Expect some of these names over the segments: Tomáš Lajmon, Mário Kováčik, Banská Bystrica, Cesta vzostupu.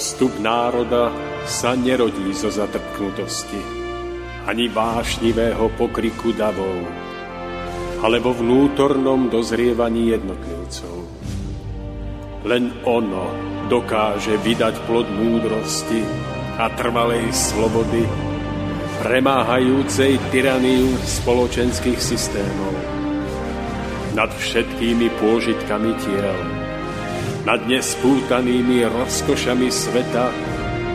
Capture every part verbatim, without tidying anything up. Zostup národa sa nerodí zo zatrpknutosti, ani vášnivého pokriku davov, ale vo vnútornom dozrievaní jednotlivcov. Len ono dokáže vydať plod múdrosti a trvalej slobody, premáhajúcej tyraniu spoločenských systémov. Nad všetkými pôžitkami tiel, nad nespútanými rozkošami sveta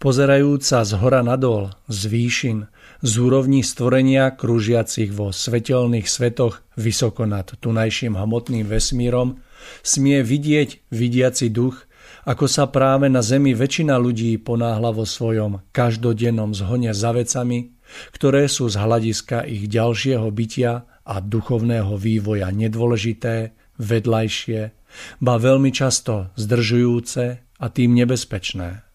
Pozerajúc sa z hora nadol, z výšin, z úrovní stvorenia kružiacich vo svetelných svetoch vysoko nad tunajším hmotným vesmírom, smie vidieť vidiaci duch, ako sa práve na zemi väčšina ľudí ponáhla vo svojom každodennom zhone za vecami, ktoré sú z hľadiska ich ďalšieho bytia a duchovného vývoja nedôležité, vedľajšie, ba veľmi často zdržujúce a tým nebezpečné.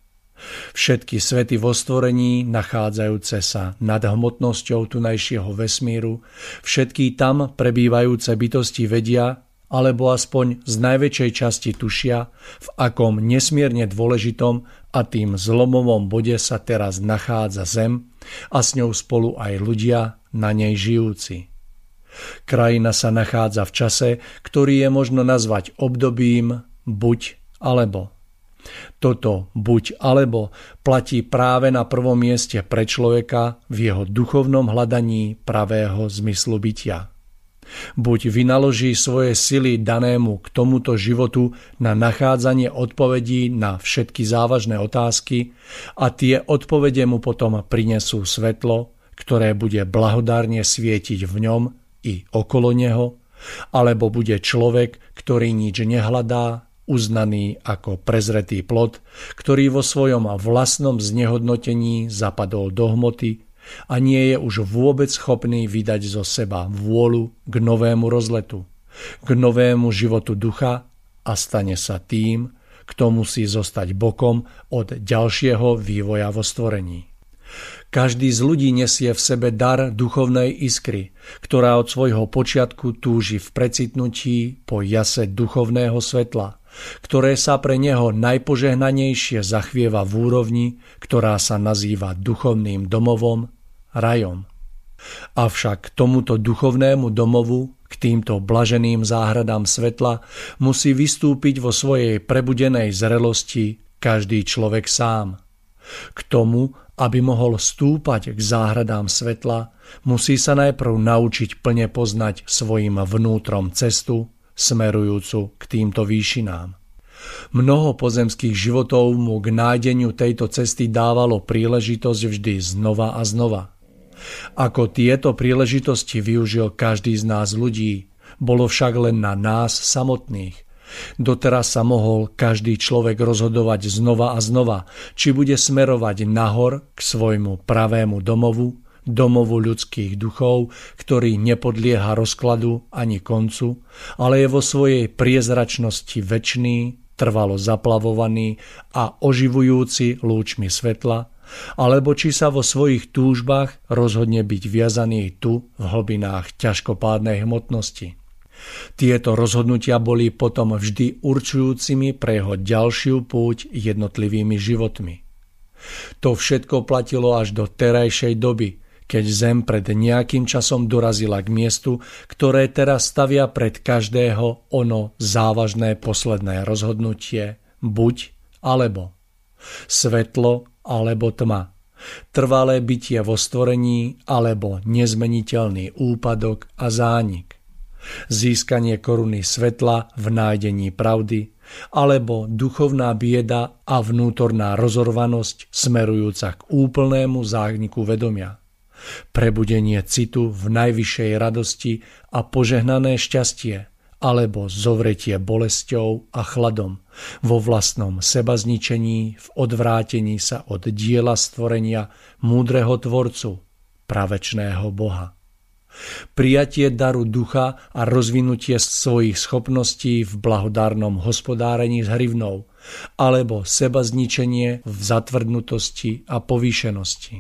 Všetky svety vo stvorení, nachádzajúce sa nad hmotnosťou tunajšieho vesmíru, všetky tam prebývajúce bytosti vedia, alebo aspoň z najväčšej časti tušia, v akom nesmierne dôležitom a tým zlomovom bode sa teraz nachádza Zem a s ňou spolu aj ľudia na nej žijúci. Krajina sa nachádza v čase, ktorý je možno nazvať obdobím buď alebo. Toto buď alebo platí práve na prvom mieste pre človeka v jeho duchovnom hľadaní pravého zmyslu bytia. Buď vynaloží svoje sily danému k tomuto životu na nachádzanie odpovedí na všetky závažné otázky a tie odpovede mu potom prinesú svetlo, ktoré bude blahodárne svietiť v ňom i okolo neho, alebo bude človek, ktorý nič nehľadá, uznaný ako prezretý plod, ktorý vo svojom vlastnom znehodnotení zapadol do hmoty a nie je už vôbec schopný vydať zo seba vôľu k novému rozletu, k novému životu ducha a stane sa tým, kto musí zostať bokom od ďalšieho vývoja vo stvorení. Každý z ľudí nesie v sebe dar duchovnej iskry, ktorá od svojho počiatku túži v precitnutí po jase duchovného svetla, ktoré sa pre neho najpožehnanejšie zachvieva v úrovni, ktorá sa nazýva duchovným domovom, rajom. Avšak k tomuto duchovnému domovu, k týmto blaženým záhradám svetla, musí vystúpiť vo svojej prebudenej zrelosti každý človek sám. K tomu, aby mohol stúpať k záhradám svetla, musí sa najprv naučiť plne poznať svojim vnútrom cestu, smerujúcu k týmto výšinám. Mnoho pozemských životov mu k nájdeniu tejto cesty dávalo príležitosť vždy znova a znova. Ako tieto príležitosti využil každý z nás ľudí, bolo však len na nás samotných. Doteraz sa mohol každý človek rozhodovať znova a znova, či bude smerovať nahor k svojmu pravému domovu, domovu ľudských duchov, ktorý nepodlieha rozkladu ani koncu, ale je vo svojej priezračnosti večný, trvalo zaplavovaný a oživujúci lúčmi svetla, alebo či sa vo svojich túžbách rozhodne byť viazaný tu v hlbinách ťažkopádnej hmotnosti. Tieto rozhodnutia boli potom vždy určujúcimi pre jeho ďalšiu púť jednotlivými životmi. To všetko platilo až do terajšej doby, keď Zem pred nejakým časom dorazila k miestu, ktoré teraz stavia pred každého ono závažné posledné rozhodnutie, buď alebo, svetlo alebo tma, trvalé bytie vo stvorení alebo nezmeniteľný úpadok a zánik, získanie koruny svetla v nájdení pravdy alebo duchovná bieda a vnútorná rozorvanosť smerujúca k úplnému zániku vedomia, prebudenie citu v najvyššej radosti a požehnané šťastie alebo zovretie bolesťou a chladom vo vlastnom sebazničení, v odvrátení sa od diela stvorenia múdreho tvorcu, pravečného Boha. Prijatie daru ducha a rozvinutie svojich schopností v blahodárnom hospodárení s hrivnou alebo sebazničenie v zatvrdnutosti a povýšenosti.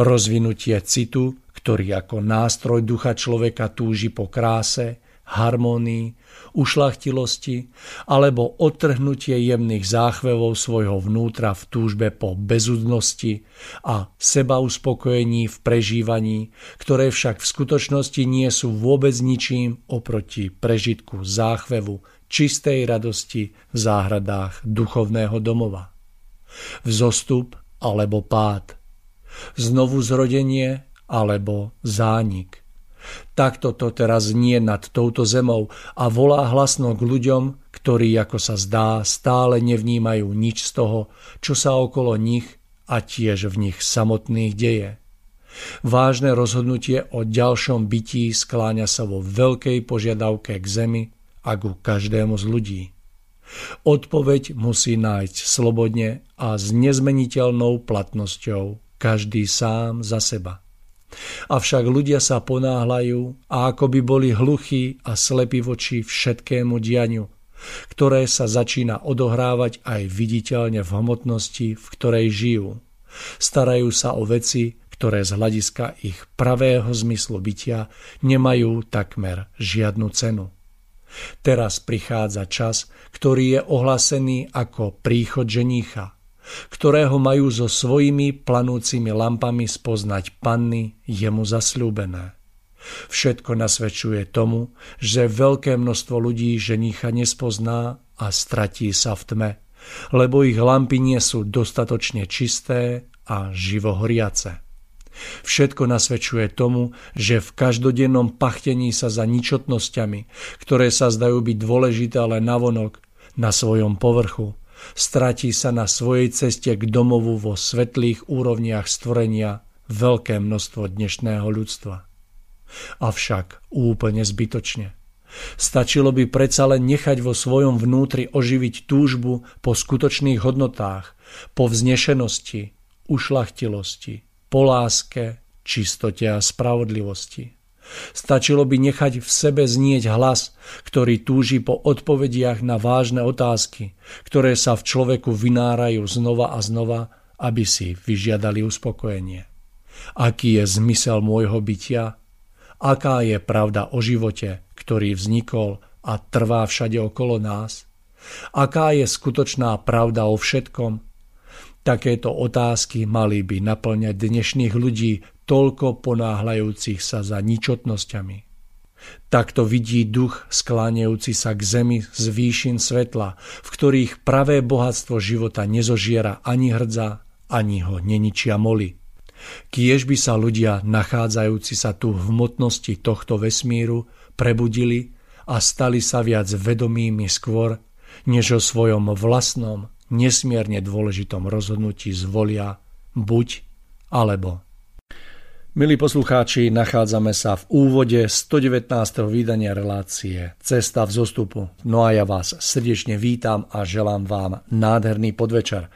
Rozvinutie citu, ktorý ako nástroj ducha človeka túži po kráse, harmónii, ušlachtilosti alebo odtrhnutie jemných záchvevov svojho vnútra v túžbe po bezúdnosti a sebauspokojení v prežívaní, ktoré však v skutočnosti nie sú vôbec ničím oproti prežitku záchvevu čistej radosti v záhradách duchovného domova. Vzostup alebo pád, znovu zrodenie alebo zánik. Takto to teraz nie nad touto zemou a volá hlasno k ľuďom, ktorí, ako sa zdá, stále nevnímajú nič z toho, čo sa okolo nich a tiež v nich samotných deje. Vážne rozhodnutie o ďalšom bytí skláňa sa vo veľkej požiadavke k zemi a ku každému z ľudí. Odpoveď musí nájsť slobodne a s nezmeniteľnou platnosťou každý sám za seba. Avšak ľudia sa ponáhľajú a ako by boli hluchí a slepí voči všetkému dianiu, ktoré sa začína odohrávať aj viditeľne v hmotnosti, v ktorej žijú. Starajú sa o veci, ktoré z hľadiska ich pravého zmyslu bytia nemajú takmer žiadnu cenu. Teraz prichádza čas, ktorý je ohlásený ako príchod ženícha, ktorého majú so svojimi planúcimi lampami spoznať panny jemu zasľúbené. Všetko nasvedčuje tomu, že veľké množstvo ľudí ženicha nespozná a stratí sa v tme, lebo ich lampy nie sú dostatočne čisté a živohoriace. Všetko nasvedčuje tomu, že v každodennom pachtení sa za ničotnosťami, ktoré sa zdajú byť dôležité ale navonok, na svojom povrchu, stratí sa na svojej ceste k domovu vo svetlých úrovniach stvorenia veľké množstvo dnešného ľudstva. Avšak úplne zbytočne. Stačilo by predsa len nechať vo svojom vnútri oživiť túžbu po skutočných hodnotách, po vznešenosti, ušlachtilosti, po láske, čistote a spravodlivosti. Stačilo by nechať v sebe znieť hlas, ktorý túži po odpovediach na vážne otázky, ktoré sa v človeku vynárajú znova a znova, aby si vyžiadali uspokojenie. Aký je zmysel môjho bytia? Aká je pravda o živote, ktorý vznikol a trvá všade okolo nás? Aká je skutočná pravda o všetkom? Takéto otázky mali by naplňať dnešných ľudí, toľko ponáhľajúcich sa za ničotnosťami. Takto vidí duch skláňajúci sa k zemi z výšin svetla, v ktorých pravé bohatstvo života nezožiera ani hrdza, ani ho neničia moly. Kiež by sa ľudia, nachádzajúci sa tu v hmotnosti tohto vesmíru, prebudili a stali sa viac vedomými skôr, než o svojom vlastnom, nesmierne dôležitom rozhodnutí zvolia buď alebo. Milí poslucháči, nachádzame sa v úvode stodevätnásteho vydania relácie Cesta vzostupu. No a ja vás srdečne vítam a želám vám nádherný podvečer.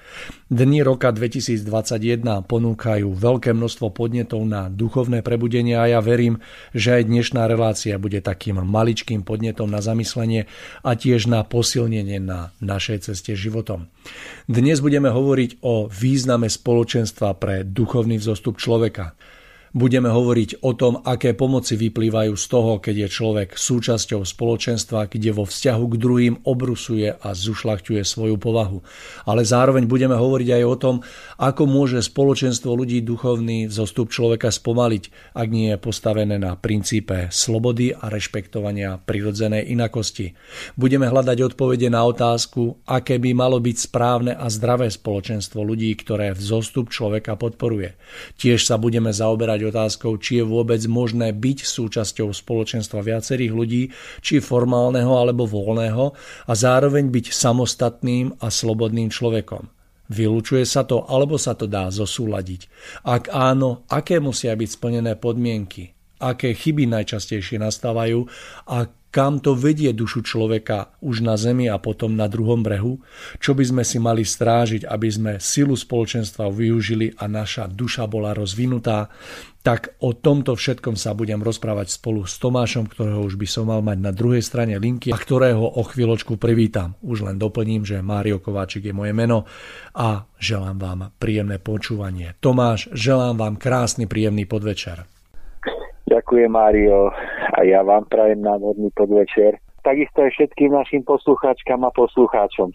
Dni roka dvetisícdvadsaťjeden ponúkajú veľké množstvo podnetov na duchovné prebudenie a ja verím, že aj dnešná relácia bude takým maličkým podnetom na zamyslenie a tiež na posilnenie na našej ceste životom. Dnes budeme hovoriť o význame spoločenstva pre duchovný vzostup človeka. Budeme hovoriť o tom, aké pomoci vyplývajú z toho, keď je človek súčasťou spoločenstva, kde vo vzťahu k druhým obrusuje a zušľachťuje svoju povahu. Ale zároveň budeme hovoriť aj o tom, ako môže spoločenstvo ľudí duchovný vzostup človeka spomaliť, ak nie je postavené na princípe slobody a rešpektovania prirodzenej inakosti. Budeme hľadať odpovede na otázku, aké by malo byť správne a zdravé spoločenstvo ľudí, ktoré vzostup človeka podporuje. Tiež sa budeme zaoberať otázkou, či je vôbec možné byť súčasťou spoločenstva viacerých ľudí, či formálneho alebo voľného, a zároveň byť samostatným a slobodným človekom. Vylučuje sa to, alebo sa to dá zosúladiť? Ak áno, aké musia byť splnené podmienky? Aké chyby najčastejšie nastávajú a kam to vedie dušu človeka už na zemi a potom na druhom brehu? Čo by sme si mali strážiť, aby sme silu spoločenstva využili a naša duša bola rozvinutá? Tak o tomto všetkom sa budem rozprávať spolu s Tomášom, ktorého už by som mal mať na druhej strane linky a ktorého o chvíľočku privítam. Už len doplním, že Mário Kováčik je moje meno a želám vám príjemné počúvanie. Tomáš, želám vám krásny, príjemný podvečer. Ďakujem, Mário, a ja vám prajem nádherný podvečer. Takisto aj všetkým našim poslucháčkam a poslucháčom.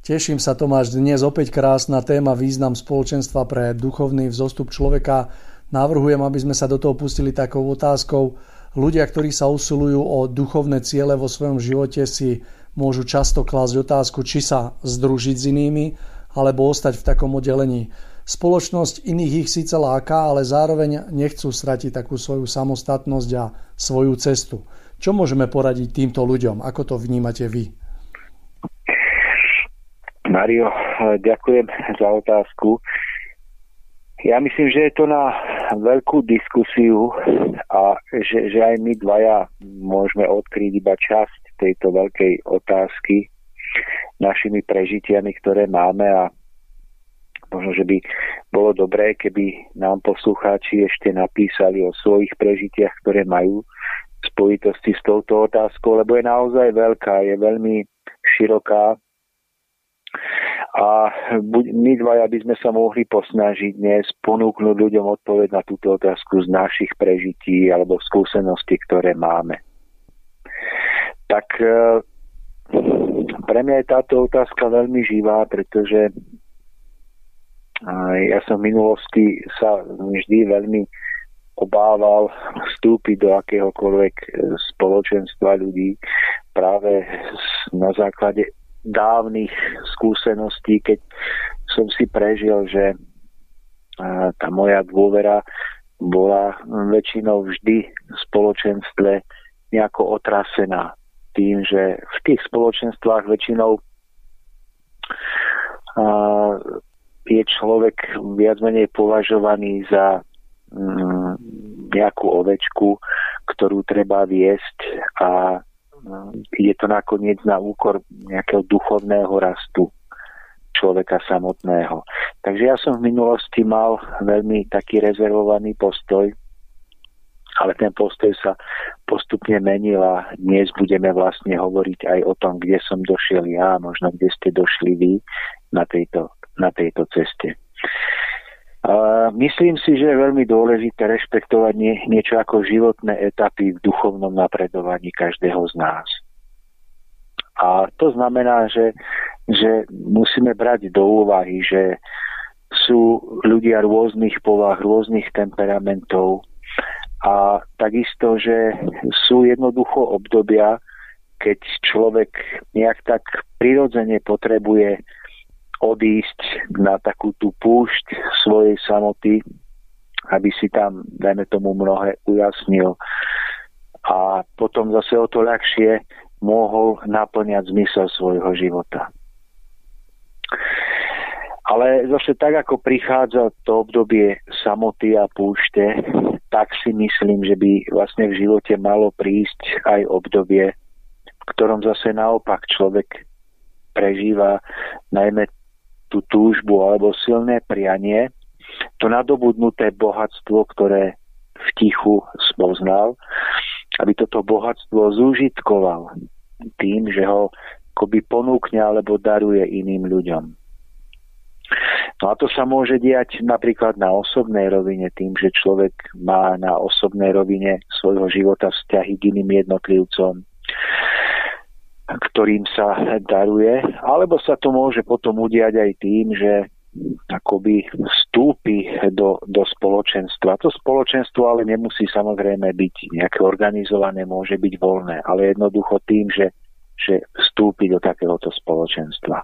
Teším sa, Tomáš, dnes opäť krásna téma, význam spoločenstva pre duchovný vzostup človeka. Navrhujem, aby sme sa do toho pustili takou otázkou. Ľudia, ktorí sa usilujú o duchovné ciele vo svojom živote, si môžu často klásť otázku, či sa združiť s inými, alebo ostať v takom oddelení. Spoločnosť iných ich síce láka, ale zároveň nechcú stratiť takú svoju samostatnosť a svoju cestu. Čo môžeme poradiť týmto ľuďom? Ako to vnímate vy? Mário, ďakujem za otázku. Ja myslím, že je to na veľkú diskusiu a že, že aj my dvaja môžeme odkryť iba časť tejto veľkej otázky našimi prežitiami, ktoré máme, a možno, že by bolo dobré, keby nám poslucháči ešte napísali o svojich prežitiach, ktoré majú v spojitosti s touto otázkou, lebo je naozaj veľká, je veľmi široká. A my dvaja by sme sa mohli posnažiť dnes ponúknuť ľuďom odpoveď na túto otázku z našich prežití alebo skúseností, ktoré máme. Tak pre mňa je táto otázka veľmi živá, pretože ja som v minulosti sa vždy veľmi obával vstúpiť do akéhokoľvek spoločenstva ľudí práve na základe dávnych skúseností, keď som si prežil, že tá moja dôvera bola väčšinou vždy v spoločenstve nejako otrasená tým, že v tých spoločenstvách väčšinou je človek viac menej považovaný za mm, nejakú ovečku, ktorú treba viesť, a mm, je to nakoniec na úkor nejakého duchovného rastu človeka samotného. Takže ja som v minulosti mal veľmi taký rezervovaný postoj, ale ten postoj sa postupne menil a dnes budeme vlastne hovoriť aj o tom, kde som došiel ja, možno kde ste došli vy na tejto na tejto ceste. Uh, myslím si, že je veľmi dôležité rešpektovať nie, niečo ako životné etapy v duchovnom napredovaní každého z nás. A to znamená, že, že musíme brať do úvahy, že sú ľudia rôznych povah, rôznych temperamentov, a takisto, že sú jednoducho obdobia, keď človek nejak tak prirodzene potrebuje odísť na takú tú púšť svojej samoty, aby si tam, dajme tomu, mnohé ujasnil. A potom zase o to ľahšie mohol naplňať zmysel svojho života. Ale zase tak, ako prichádza to obdobie samoty a púšte, tak si myslím, že by vlastne v živote malo prísť aj obdobie, v ktorom zase naopak človek prežíva najmä tú túžbu alebo silné prianie, to nadobudnuté bohatstvo, ktoré v tichu spoznal, aby toto bohatstvo zúžitkoval tým, že ho akoby ponúkne alebo daruje iným ľuďom. No a to sa môže diať napríklad na osobnej rovine tým, že človek má na osobnej rovine svojho života vzťahy k iným jednotlivcom, ktorým sa daruje, alebo sa to môže potom udiať aj tým, že akoby vstúpi do, do spoločenstva. To spoločenstvo ale nemusí samozrejme byť nejaké organizované, môže byť voľné, ale jednoducho tým, že, že vstúpi do takéhoto spoločenstva.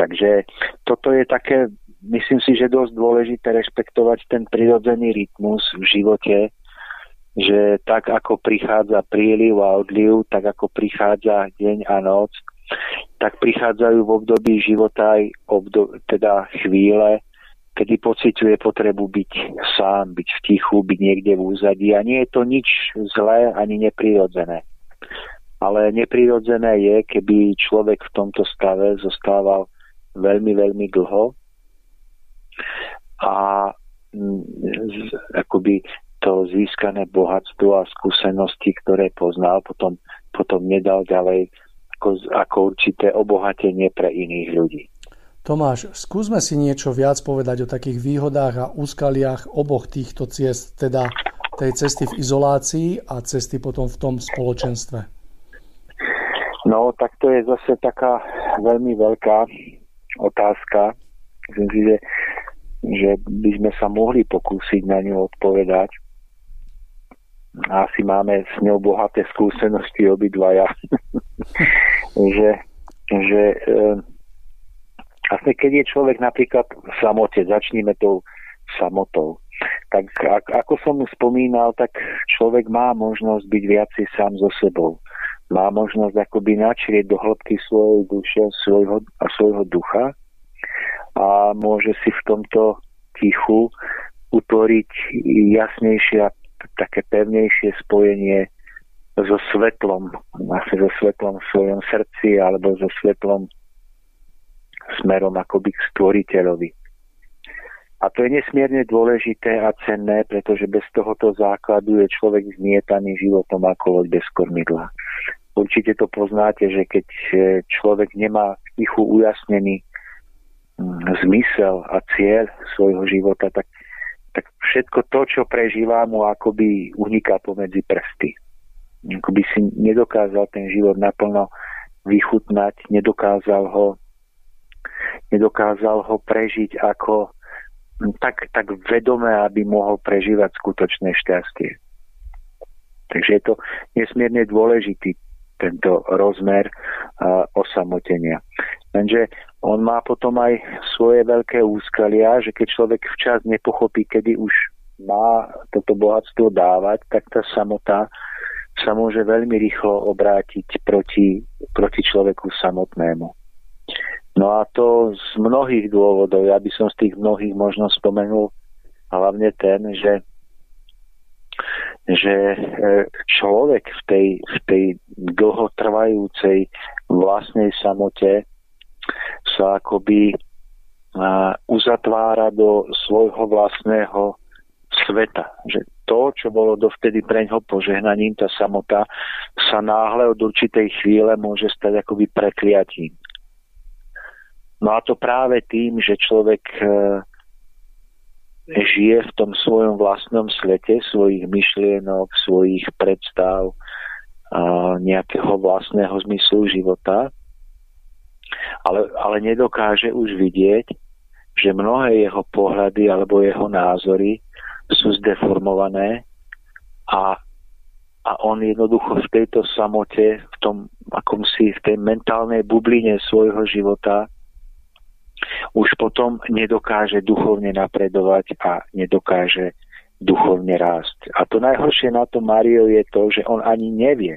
Takže toto je také, myslím si, že dosť dôležité rešpektovať ten prirodzený rytmus v živote, že tak ako prichádza príliv a odliv, tak ako prichádza deň a noc, tak prichádzajú v období života aj obdob- teda chvíle, kedy pociťuje potrebu byť sám, byť v tichu, byť niekde v úzadí. A nie je to nič zlé ani neprirodzené. Ale neprirodzené je, keby človek v tomto stave zostával veľmi, veľmi dlho a m, z, akoby to získané bohatstvo a skúsenosti, ktoré poznal, potom, potom nedal ďalej ako, ako určité obohatenie pre iných ľudí. Tomáš, skúsme si niečo viac povedať o takých výhodách a úskaliach oboch týchto ciest, teda tej cesty v izolácii a cesty potom v tom spoločenstve. No, tak to je zase taká veľmi veľká otázka. Myslím si, že, že by sme sa mohli pokúsiť na ňu odpovedať. Asi máme s ňou bohaté skúsenosti obidvaja. že že e, vlastne keď je človek napríklad v samote, začníme tou samotou, tak ak, ako som už spomínal, tak človek má možnosť byť viacej sám so sebou. Má možnosť akoby načrieť do hĺbky svojej duše svojho, a svojho ducha a môže si v tomto tichu utvoriť jasnejšie a také pevnejšie spojenie so svetlom, asi so svetlom v svojom srdci alebo so svetlom smerom akoby k stvoriteľovi. A to je nesmierne dôležité a cenné, pretože bez tohoto základu je človek zmietaný životom ako loď bez kormidla. Určite to poznáte, že keď človek nemá v tichu ujasnený zmysel a cieľ svojho života, tak tak všetko to, čo prežíva, mu akoby uniká pomedzi prsty. Akoby si nedokázal ten život naplno vychutnať, nedokázal ho, nedokázal ho prežiť ako tak, tak vedome, aby mohol prežívať skutočné šťastie. Takže je to nesmierne dôležitý tento rozmer uh, osamotenia. Lenže on má potom aj svoje veľké úskalia, že keď človek včas nepochopí, kedy už má toto bohatstvo dávať, tak tá samota sa môže veľmi rýchlo obrátiť proti, proti človeku samotnému. No a to z mnohých dôvodov, ja by som z tých mnohých možno spomenul hlavne ten, že že človek v tej, v tej dlhotrvajúcej vlastnej samote sa akoby uzatvára do svojho vlastného sveta. Že to, čo bolo dovtedy preňho požehnaním, tá samota, sa náhle od určitej chvíle môže stať akoby prekliatím. No a to práve tým, že človek žije v tom svojom vlastnom svete, svojich myšlienok, svojich predstav, nejakého vlastného zmyslu života, ale, ale nedokáže už vidieť, že mnohé jeho pohľady alebo jeho názory sú zdeformované a, a on jednoducho v tejto samote, v tom akomsi, v tej mentálnej bubline svojho života už potom nedokáže duchovne napredovať a nedokáže duchovne rásť. A to najhoršie na to, Mário, je to, že on ani nevie,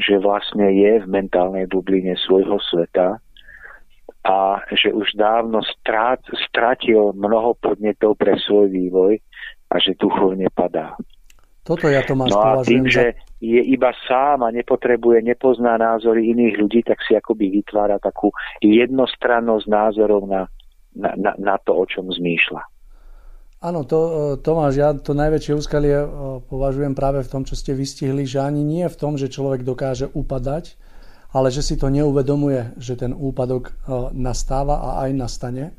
že vlastne je v mentálnej bubline svojho sveta a že už dávno strát, stratil mnoho podnetov pre svoj vývoj a že duchovne padá. Toto ja Tomáš no a tým, že je iba sám a nepotrebuje, nepozná názory iných ľudí, tak si akoby vytvára takú jednostrannosť názorov na, na, na, na to, o čom zmýšľa. Áno, to, Tomáš, ja to najväčšie úskalie považujem práve v tom, čo ste vystihli, že ani nie v tom, že človek dokáže upadať, ale že si to neuvedomuje, že ten úpadok nastáva a aj nastane.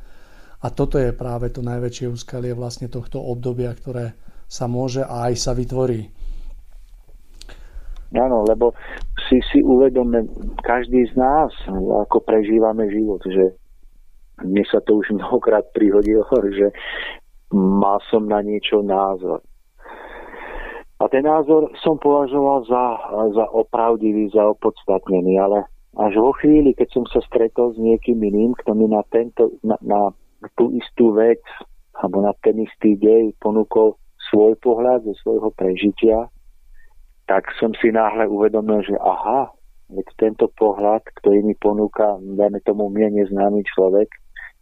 A toto je práve to najväčšie úskalie vlastne tohto obdobia, ktoré sa môže a aj sa vytvorí. Áno, lebo si si uvedome, každý z nás, ako prežívame život, že mne sa to už mnohokrát prihodilo, že mal som na niečo názor. A ten názor som považoval za, za opravdivý, za opodstatnený, ale až vo chvíli, keď som sa stretol s niekým iným, kto mi na, tento, na, na tú istú vec alebo na ten istý dej ponúkol svoj pohľad zo svojho prežitia, tak som si náhle uvedomil, že aha, veď tento pohľad, ktorý mi ponúka, dajme tomu mne neznámy človek,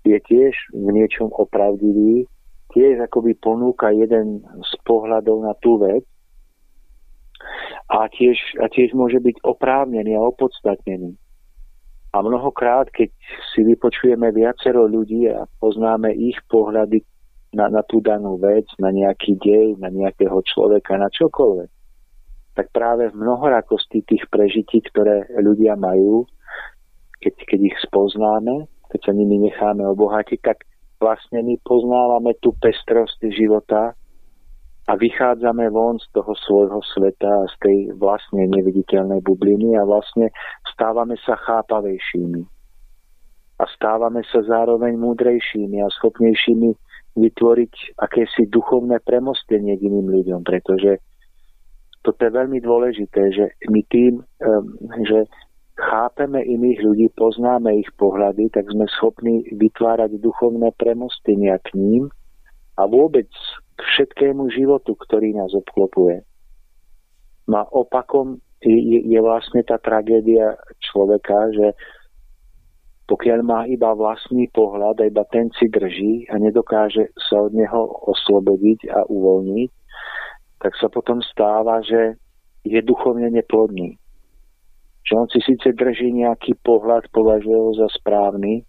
je tiež v niečom opravdivý, tiež akoby ponúka jeden z pohľadov na tú vec a tiež, a tiež môže byť oprávnený a opodstatnený. A mnohokrát, keď si vypočujeme viacero ľudí a poznáme ich pohľady na, na tú danú vec, na nejaký dej, na nejakého človeka, na čokoľvek, tak práve v mnohorakosti tých prežití, ktoré ľudia majú, keď, keď ich spoznáme, keď sa nimi necháme obohatiť, tak vlastne my poznávame tú pestrosť života a vychádzame von z toho svojho sveta, z tej vlastne neviditeľnej bubliny a vlastne stávame sa chápavejšími. A stávame sa zároveň múdrejšími a schopnejšími vytvoriť akési duchovné premostenie k iným ľuďom, pretože toto je veľmi dôležité, že my tým, že chápeme iných ľudí, poznáme ich pohľady, tak sme schopní vytvárať duchovné premostenia k ním a vôbec k všetkému životu, ktorý nás obklopuje. A opakom je vlastne tá tragédia človeka, že pokiaľ má iba vlastný pohľad, iba ten si drží a nedokáže sa od neho oslobodiť a uvoľniť, tak sa potom stáva, že je duchovne neplodný. Že on si síce drží nejaký pohľad, považuje ho za správny,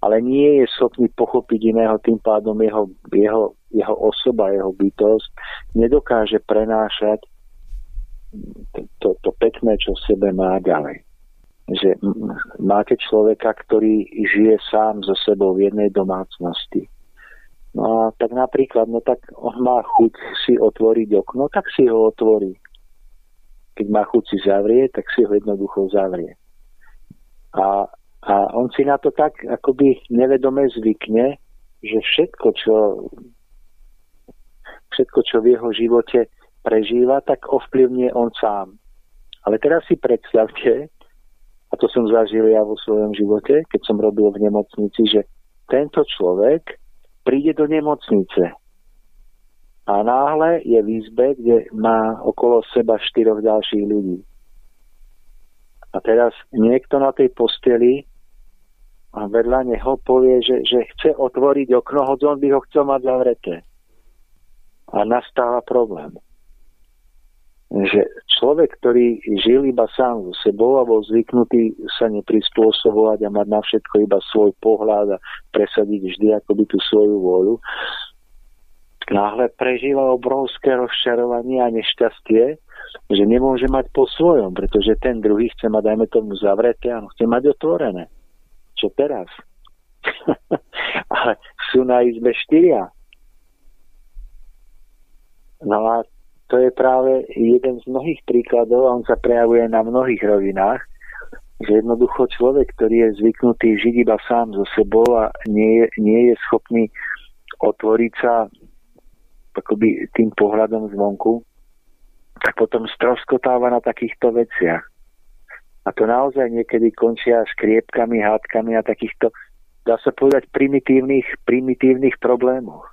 ale nie je schopný pochopiť iného, tým pádom jeho, jeho, jeho osoba, jeho bytosť nedokáže prenášať to, to pekné, čo v sebe má ďalej. Že máte človeka, ktorý žije sám so sebou v jednej domácnosti. No tak napríklad, no tak on má chuť si otvoriť okno, tak si ho otvorí. Keď má chuť si zavrie, tak si ho jednoducho zavrie. A, a on si na to tak akoby nevedome zvykne, že všetko, čo, všetko, čo v jeho živote prežíva, tak ovplyvňuje on sám. Ale teraz si predstavte, a to som zažil ja vo svojom živote, keď som robil v nemocnici, že tento človek príde do nemocnice a náhle je v izbe, kde má okolo seba štyroch ďalších ľudí. A teraz niekto na tej posteli a vedľa neho povie, že, že chce otvoriť okno, hoď on by ho chcel mať zavreté. A nastáva problém. Že človek, ktorý žil iba sám so sebou a bol zvyknutý sa neprispôsobovať a mať na všetko iba svoj pohľad a presadiť vždy akoby tú svoju vôľu, náhle prežíva obrovské rozčarovanie a nešťastie, že nemôže mať po svojom, pretože ten druhý chce mať, dajme tomu, zavreté a chce mať otvorené. Čo teraz? Ale sú na izbe štyria. No a to je práve jeden z mnohých príkladov a on sa prejavuje na mnohých rovinách, že jednoducho človek, ktorý je zvyknutý žiť iba sám so sebou a nie je, nie je schopný otvoriť sa akoby tým pohľadom zvonku, tak potom stroskotáva na takýchto veciach. A to naozaj niekedy končia škriepkami, hádkami a takýchto, dá sa povedať, primitívnych, primitívnych problémoch.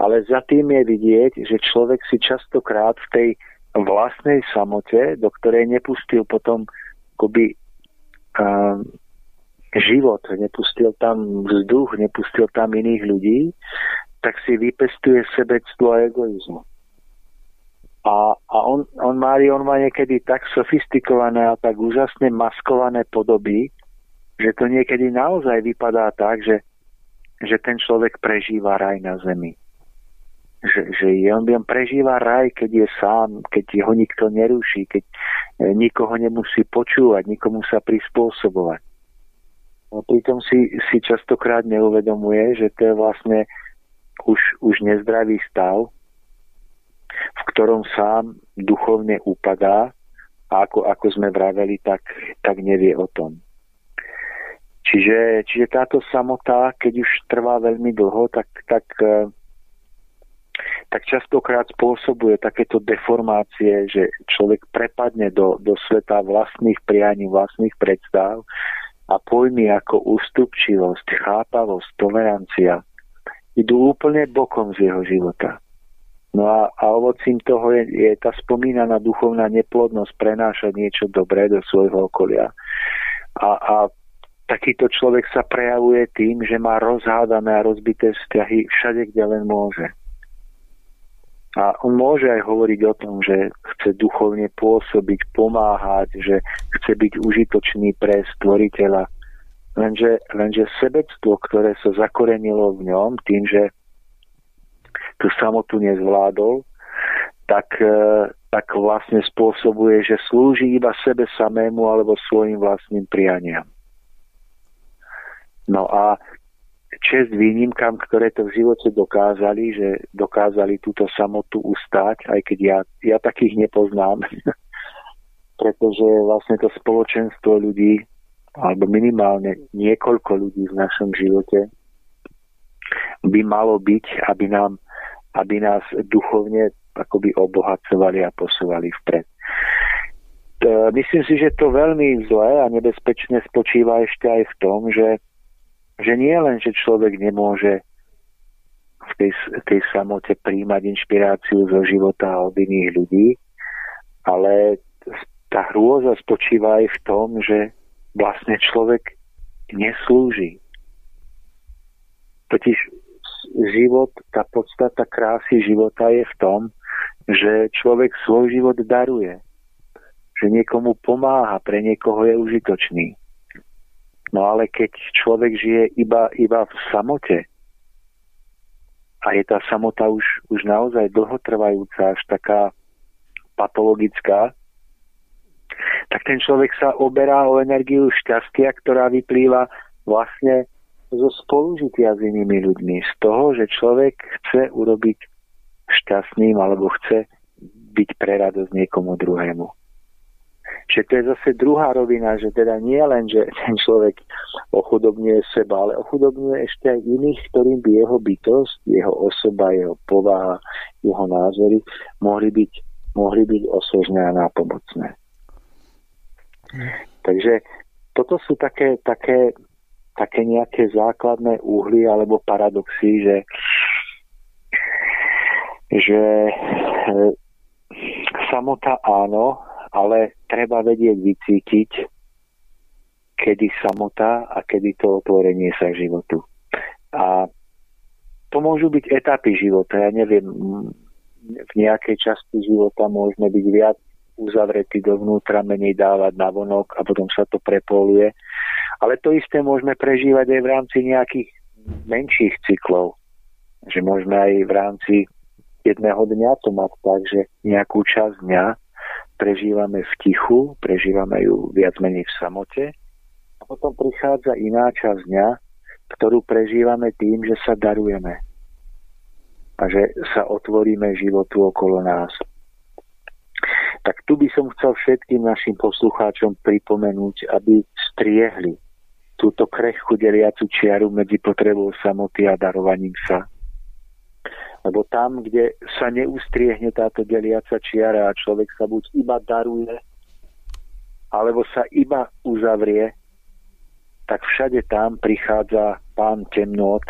Ale za tým je vidieť, že človek si častokrát v tej vlastnej samote, do ktorej nepustil potom akoby uh, život, nepustil tam vzduch, nepustil tam iných ľudí, tak si vypestuje sebectvo a egoizmu. A, a on, on, Mário, on má niekedy tak sofistikované a tak úžasne maskované podoby, že to niekedy naozaj vypadá tak, že, že ten človek prežíva raj na zemi. že, že on, on prežíva raj, keď je sám, keď ho nikto neruší, keď nikoho nemusí počúvať, nikomu sa prispôsobovať. No pritom si, si častokrát neuvedomuje, že to je vlastne už, už nezdravý stav, v ktorom sám duchovne upadá a ako, ako sme vraveli, tak, tak nevie o tom. Čiže, čiže táto samotá, keď už trvá veľmi dlho, tak, tak, tak častokrát spôsobuje takéto deformácie, že človek prepadne do, do sveta vlastných prianí, vlastných predstav a pojmy ako ústupčivosť, chápavosť, tolerancia idú úplne bokom z jeho života. No a, a ovocím toho je, je tá spomínaná duchovná neplodnosť prenášať niečo dobré do svojho okolia. A, a takýto človek sa prejavuje tým, že má rozhádané a rozbité vzťahy všade, kde len môže. A on môže aj hovoriť o tom, že chce duchovne pôsobiť, pomáhať, že chce byť užitočný pre stvoriteľa. Lenže, lenže sebectvo, ktoré sa zakorenilo v ňom tým, že tú samotu nezvládol, tak, tak vlastne spôsobuje, že slúži iba sebe samému alebo svojim vlastným prianiam. No a česť výnimkám, ktoré to v živote dokázali, že dokázali túto samotu ustáť, aj keď ja, ja takých nepoznám. Pretože vlastne to spoločenstvo ľudí, alebo minimálne niekoľko ľudí v našom živote, by malo byť, aby, nám, aby nás duchovne akoby obohacovali a posúvali vpred. Myslím si, že to veľmi zlé a nebezpečné spočíva ešte aj v tom, že že nie len, že človek nemôže v tej, tej samote príjmať inšpiráciu zo života od iných ľudí, ale tá hrôza spočíva aj v tom, že vlastne človek neslúži. Totiž život, tá podstata krásy života je v tom, že človek svoj život daruje, že niekomu pomáha, pre niekoho je užitočný. No ale keď človek žije iba, iba v samote a je tá samota už, už naozaj dlhotrvajúca, až taká patologická, tak ten človek sa oberá o energiu šťastia, ktorá vyplýva vlastne zo spolužitia s inými ľuďmi. Z toho, že človek chce urobiť šťastným alebo chce byť pre radosť niekomu druhému. Že to je zase druhá rovina, že teda nie len, že ten človek ochudobňuje seba, ale ochudobňuje ešte aj iných, ktorým by jeho bytosť, jeho osoba, jeho povaha, jeho názory mohli byť, mohli byť osožné a nápomocné. Mm. Takže toto sú také, také, také nejaké základné úhly alebo paradoxy, že, že samota áno, ale treba vedieť vycítiť, kedy samota a kedy to otvorenie sa životu. A to môžu byť etapy života. Ja neviem, v nejakej časti života môžeme byť viac uzavretí dovnútra, menej dávať na vonok a potom sa to prepoluje. Ale to isté môžeme prežívať aj v rámci nejakých menších cyklov. Že môžeme aj v rámci jedného dňa to mať tak, že nejakú časť dňa prežívame v tichu, prežívame ju viac menej v samote a potom prichádza iná časť dňa, ktorú prežívame tým, že sa darujeme a že sa otvoríme životu okolo nás. Tak tu by som chcel všetkým našim poslucháčom pripomenúť, aby striehli túto krehkú deliacu čiaru medzi potrebou samoty a darovaním sa. Lebo tam, kde sa neustriehne táto deliaca čiara a človek sa buď iba daruje, alebo sa iba uzavrie, tak všade tam prichádza pán temnôt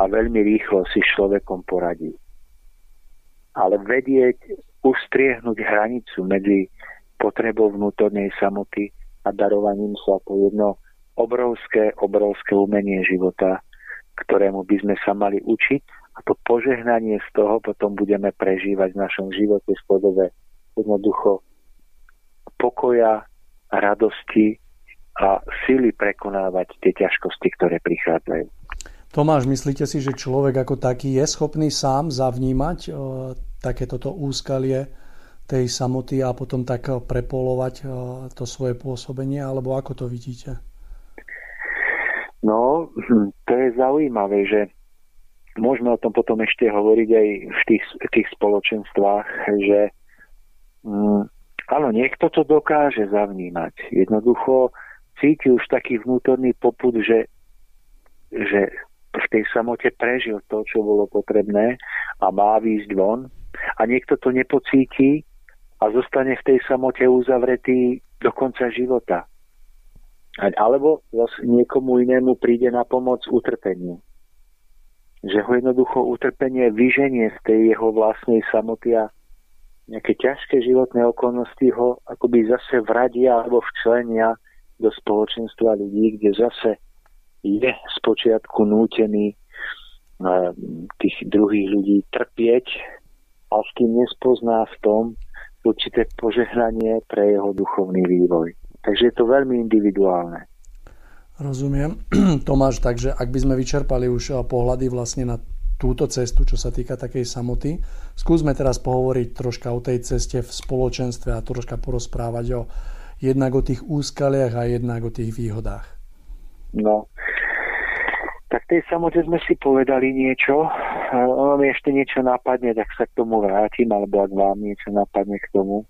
a veľmi rýchlo si s človekom poradí. Ale vedieť ustriehnúť hranicu medzi potrebou vnútornej samoty a darovaním sa, to jedno obrovské, obrovské umenie života, ktorému by sme sa mali učiť. A to požehnanie z toho potom budeme prežívať v našom živote v podobe jednoducho pokoja, radosti a síly prekonávať tie ťažkosti, ktoré prichádzajú. Tomáš, myslíte si, že človek ako taký je schopný sám zavnímať e, takéto úskalie tej samoty a potom tak prepolovať e, to svoje pôsobenie, alebo ako to vidíte? No, to je zaujímavé, že môžeme o tom potom ešte hovoriť aj v tých, tých spoločenstvách, že mm, áno, niekto to dokáže zavnímať. Jednoducho cíti už taký vnútorný popud, že, že v tej samote prežil to, čo bolo potrebné a má výjsť von, a niekto to nepocíti a zostane v tej samote uzavretý do konca života. Alebo niekomu inému príde na pomoc utrpeniu. Že ho jednoducho utrpenie vyženie z tej jeho vlastnej samoty a nejaké ťažké životné okolnosti ho akoby zase vradia alebo včlenia do spoločenstva ľudí, kde zase je spočiatku nútený tých druhých ľudí trpieť, a s tým nespozná v tom určité požehnanie pre jeho duchovný vývoj. Takže je to veľmi individuálne. Rozumiem. Tomáš, takže ak by sme vyčerpali už pohľady vlastne na túto cestu, čo sa týka takej samoty, skúsme teraz pohovoriť troška o tej ceste v spoločenstve a troška porozprávať o jednak o tých úskaliach a jednak o tých výhodách. No, tak tej samote sme si povedali niečo. Ono mi ešte niečo napadne, tak sa k tomu vrátim, alebo ak vám niečo napadne k tomu,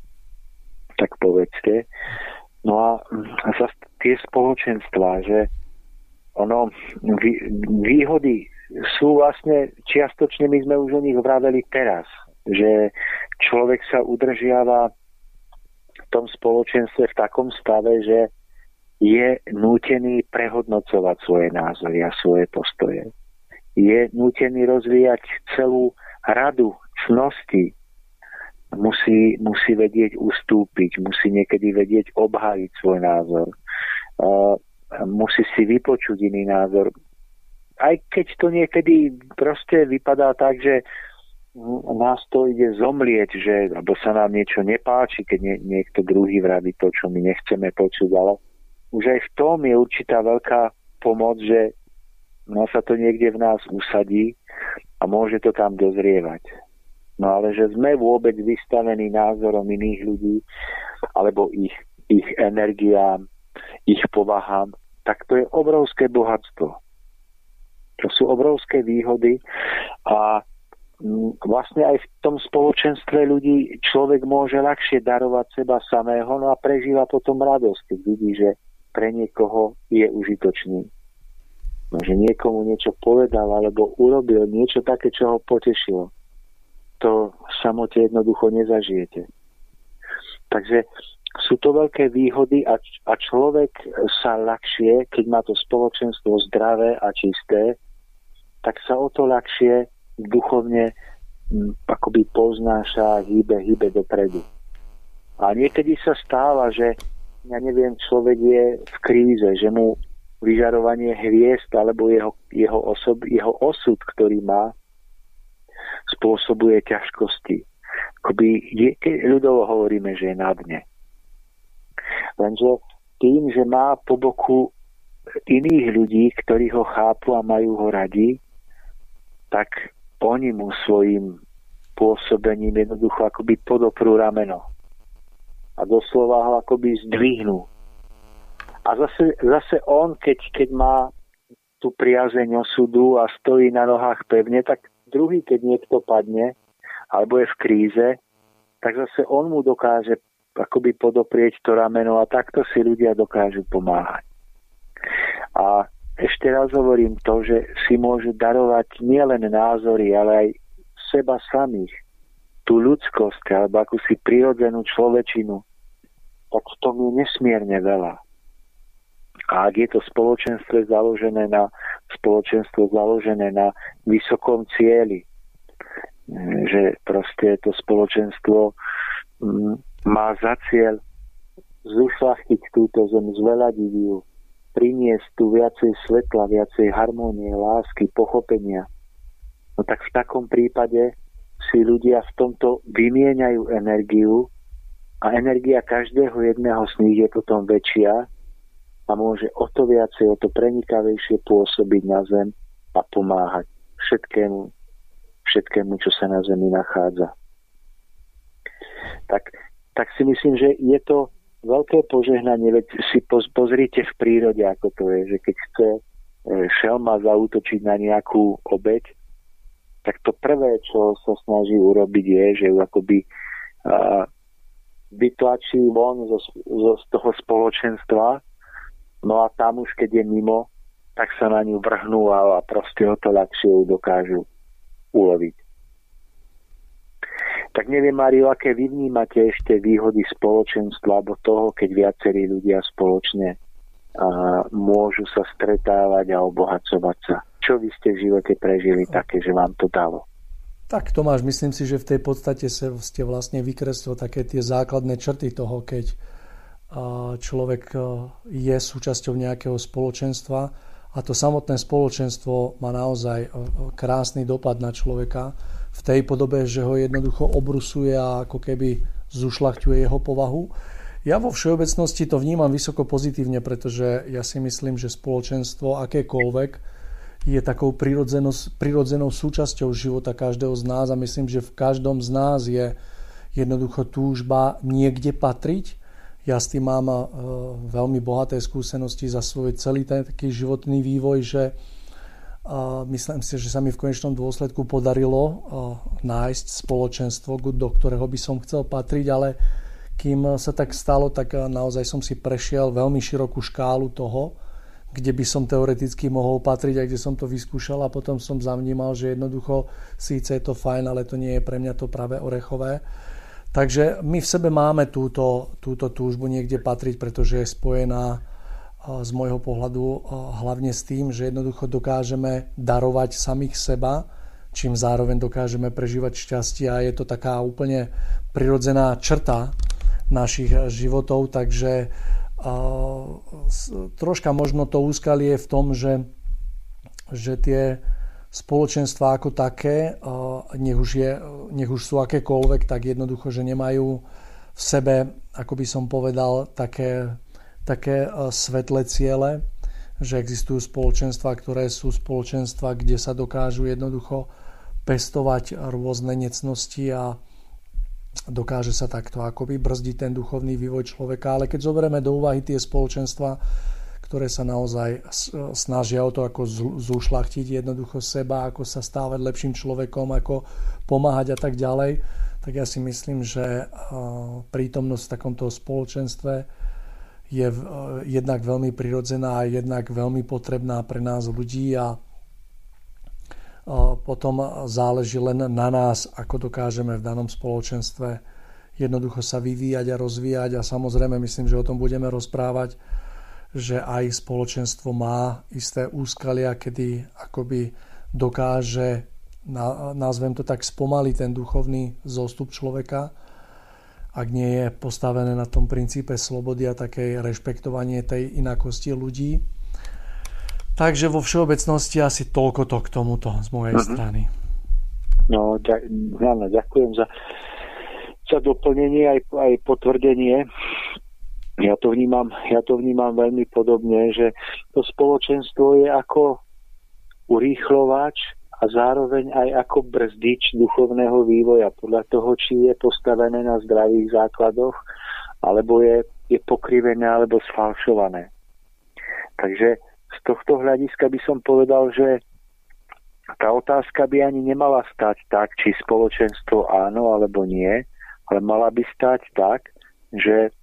tak povedzte. No a zase tie spoločenstvá, že ono, vý, výhody sú vlastne, čiastočne my sme už o nich vraveli teraz, že človek sa udržiava v tom spoločenstve v takom stave, že je nútený prehodnocovať svoje názory a svoje postoje. Je nútený rozvíjať celú radu cností. Musí, musí vedieť ustúpiť, musí niekedy vedieť obhájiť svoj názor. Uh, musí si vypočuť iný názor. Aj keď to niekedy proste vypadá tak, že nás to ide zomlieť, že, alebo sa nám niečo nepáči, keď nie, niekto druhý vraví to, čo my nechceme počuť, ale už aj v tom je určitá veľká pomoc, že no, sa to niekde v nás usadí a môže to tam dozrievať. No ale že sme vôbec vystavení názorom iných ľudí alebo ich, ich energiám, ich povahám, tak to je obrovské bohatstvo. To sú obrovské výhody a vlastne aj v tom spoločenstve ľudí človek môže ľahšie darovať seba samého, no a prežíva potom radosť, keď vidí, že pre niekoho je užitočný. No, že niekomu niečo povedal alebo urobil niečo také, čo ho potešilo. To v samote jednoducho nezažijete. Takže sú to veľké výhody a, č- a človek sa ľahšie, keď má to spoločenstvo zdravé a čisté, tak sa o to ľahšie duchovne m, akoby poznáša, hýbe, hýbe dopredu. A niekedy sa stáva, že ja neviem, človek je v kríze, že mu vyžarovanie hviezd alebo jeho, jeho, osob, jeho osud, ktorý má, spôsobuje ťažkosti. Akoby je, ľudovo hovoríme, že je na dne. Lenže tým, že má po boku iných ľudí, ktorí ho chápu a majú ho radi, tak oni mu svojim pôsobením jednoducho akoby podoprú rameno. A doslova ho akoby zdvihnú. A zase, zase on, keď, keď má tú priazeň osudu a stojí na nohách pevne, tak druhý, keď niekto padne alebo je v kríze, tak zase on mu dokáže akoby podoprieť to rameno a takto si ľudia dokážu pomáhať. A ešte raz hovorím to, že si môžu darovať nielen názory, ale aj seba samých. Tú ľudskosť, alebo akúsi prirodzenú človečinu, tak v tom je nesmierne veľa. A ak je to spoločenstvo založené na, spoločenstvo založené na vysokom cieli, že proste to spoločenstvo má za cieľ zušľachtiť túto zem, zveladiť ju, priniesť tu viacej svetla, viacej harmonie, lásky, pochopenia. No tak v takom prípade si ľudia v tomto vymieňajú energiu a energia každého jedného z nich je potom väčšia a môže o to viacej, o to prenikavejšie pôsobiť na zem a pomáhať všetkému, všetkému, čo sa na zemi nachádza. Tak, tak si myslím, že je to veľké požehnanie, veď si pozrite v prírode, ako to je, že keď chce šelma zaútočiť na nejakú obeť, tak to prvé, čo sa snaží urobiť, je, že akoby uh, vytlačí von zo, zo, z toho spoločenstva, no a tam už, keď je mimo, tak sa na ňu vrhnú a, a proste o to ľahšie ju dokážu uloviť. Tak neviem, Mário, aké vy vnímate ešte výhody spoločenstva alebo toho, keď viacerí ľudia spoločne a, môžu sa stretávať a obohacovať sa. Čo vy ste v živote prežili také, že vám to dalo? Tak, Tomáš, myslím si, že v tej podstate ste vlastne vykreslili také tie základné črty toho, keď človek je súčasťou nejakého spoločenstva a to samotné spoločenstvo má naozaj krásny dopad na človeka, v tej podobe, že ho jednoducho obrusuje a ako keby zušľachťuje jeho povahu. Ja vo všeobecnosti to vnímam vysoko pozitívne, pretože ja si myslím, že spoločenstvo akékoľvek je takou prirodzenou, prirodzenou súčasťou života každého z nás a myslím, že v každom z nás je jednoducho túžba niekde patriť. Ja s tým mám veľmi bohaté skúsenosti za svoj celý ten taký životný vývoj, že A myslím si, že sa mi v konečnom dôsledku podarilo nájsť spoločenstvo, do ktorého by som chcel patriť, ale kým sa tak stalo, tak naozaj som si prešiel veľmi širokú škálu toho, kde by som teoreticky mohol patriť a kde som to vyskúšal a potom som zavnímal, že jednoducho síce je to fajn, ale to nie je pre mňa to práve orechové. Takže my v sebe máme túto, túto túžbu niekde patriť, pretože je spojená z môjho pohľadu hlavne s tým, že jednoducho dokážeme darovať samých seba, čím zároveň dokážeme prežívať šťastie a je to taká úplne prirodzená črta našich životov, takže troška možno to úskalie je v tom, že, že tie spoločenstva ako také, nech už, je, nech už sú akékoľvek, tak jednoducho, že nemajú v sebe, ako by som povedal, také také svetlé ciele, že existujú spoločenstva, ktoré sú spoločenstva, kde sa dokážu jednoducho pestovať rôzne necnosti a dokáže sa takto akoby brzdiť ten duchovný vývoj človeka. Ale keď zoberieme do úvahy tie spoločenstva, ktoré sa naozaj snažia o to, ako zúšľachtiť jednoducho seba, ako sa stávať lepším človekom, ako pomáhať a tak ďalej, tak ja si myslím, že prítomnosť v takomto spoločenstve je jednak veľmi prirodzená a jednak veľmi potrebná pre nás ľudí a potom záleží len na nás, ako dokážeme v danom spoločenstve jednoducho sa vyvíjať a rozvíjať a samozrejme myslím, že o tom budeme rozprávať, že aj spoločenstvo má isté úskalia, kedy akoby dokáže, nazvem to tak, spomaliť ten duchovný zostup človeka, ak nie je postavené na tom princípe slobody a také rešpektovanie tej inakosti ľudí. Takže vo všeobecnosti asi toľko to k tomuto z mojej uh-huh. strany. No, ďa- áno, ďakujem za, za doplnenie aj, aj potvrdenie. Ja to vnímam, ja to vnímam veľmi podobne, že to spoločenstvo je ako urýchlovač a zároveň aj ako brzdič duchovného vývoja podľa toho, či je postavené na zdravých základoch, alebo je, je pokrivené, alebo sfalšované. Takže z tohto hľadiska by som povedal, že tá otázka by ani nemala stať tak, či spoločenstvo áno, alebo nie, ale mala by stať tak, že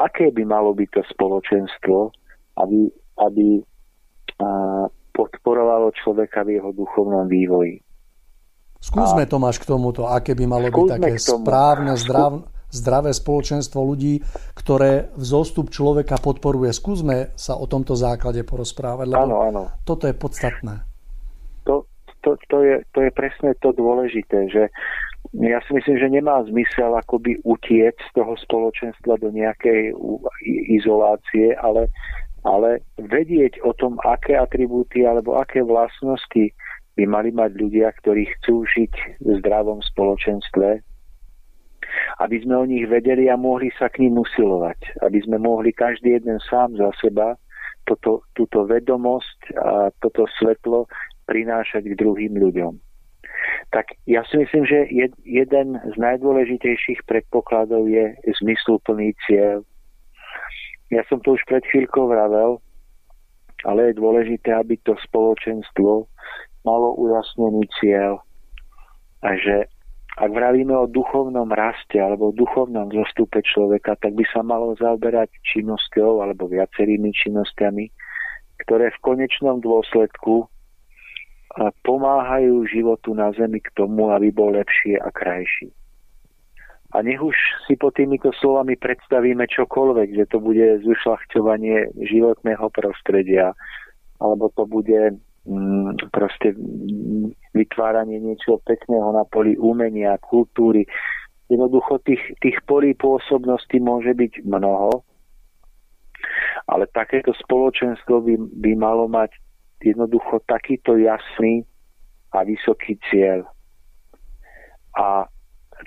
aké by malo byť to spoločenstvo, aby... aby a, podporovalo človeka v jeho duchovnom vývoji. Skúsme, a... Tomáš, k tomuto, aké by malo byť také správne, zdrav... zdravé spoločenstvo ľudí, ktoré vzostup človeka podporuje. Skúsme sa o tomto základe porozprávať, lebo áno, áno. Toto je podstatné. To, to, to, je, to je presne to dôležité, že ja si myslím, že nemá zmysel akoby utiec z toho spoločenstva do nejakej izolácie, ale ale vedieť o tom, aké atribúty alebo aké vlastnosti by mali mať ľudia, ktorí chcú žiť v zdravom spoločenstve, aby sme o nich vedeli a mohli sa k nim usilovať, aby sme mohli každý jeden sám za seba toto, túto vedomosť a toto svetlo prinášať k druhým ľuďom. Tak ja si myslím, že jeden z najdôležitejších predpokladov je zmysluplný cieľ. Ja som to už pred chvíľkou vravel, ale je dôležité, aby to spoločenstvo malo ujasnený cieľ. A že ak vravíme o duchovnom raste alebo o duchovnom zostupe človeka, tak by sa malo zaoberať činnosťou alebo viacerými činnosťami, ktoré v konečnom dôsledku pomáhajú životu na zemi k tomu, aby bol lepší a krajší. A nech už si pod týmito slovami predstavíme čokoľvek, že to bude zušľachťovanie životného prostredia, alebo to bude mm, proste mm, vytváranie niečoho pekného na poli umenia, kultúry. Jednoducho tých, tých polí pôsobnosti môže byť mnoho, ale takéto spoločenstvo by, by malo mať jednoducho takýto jasný a vysoký cieľ. A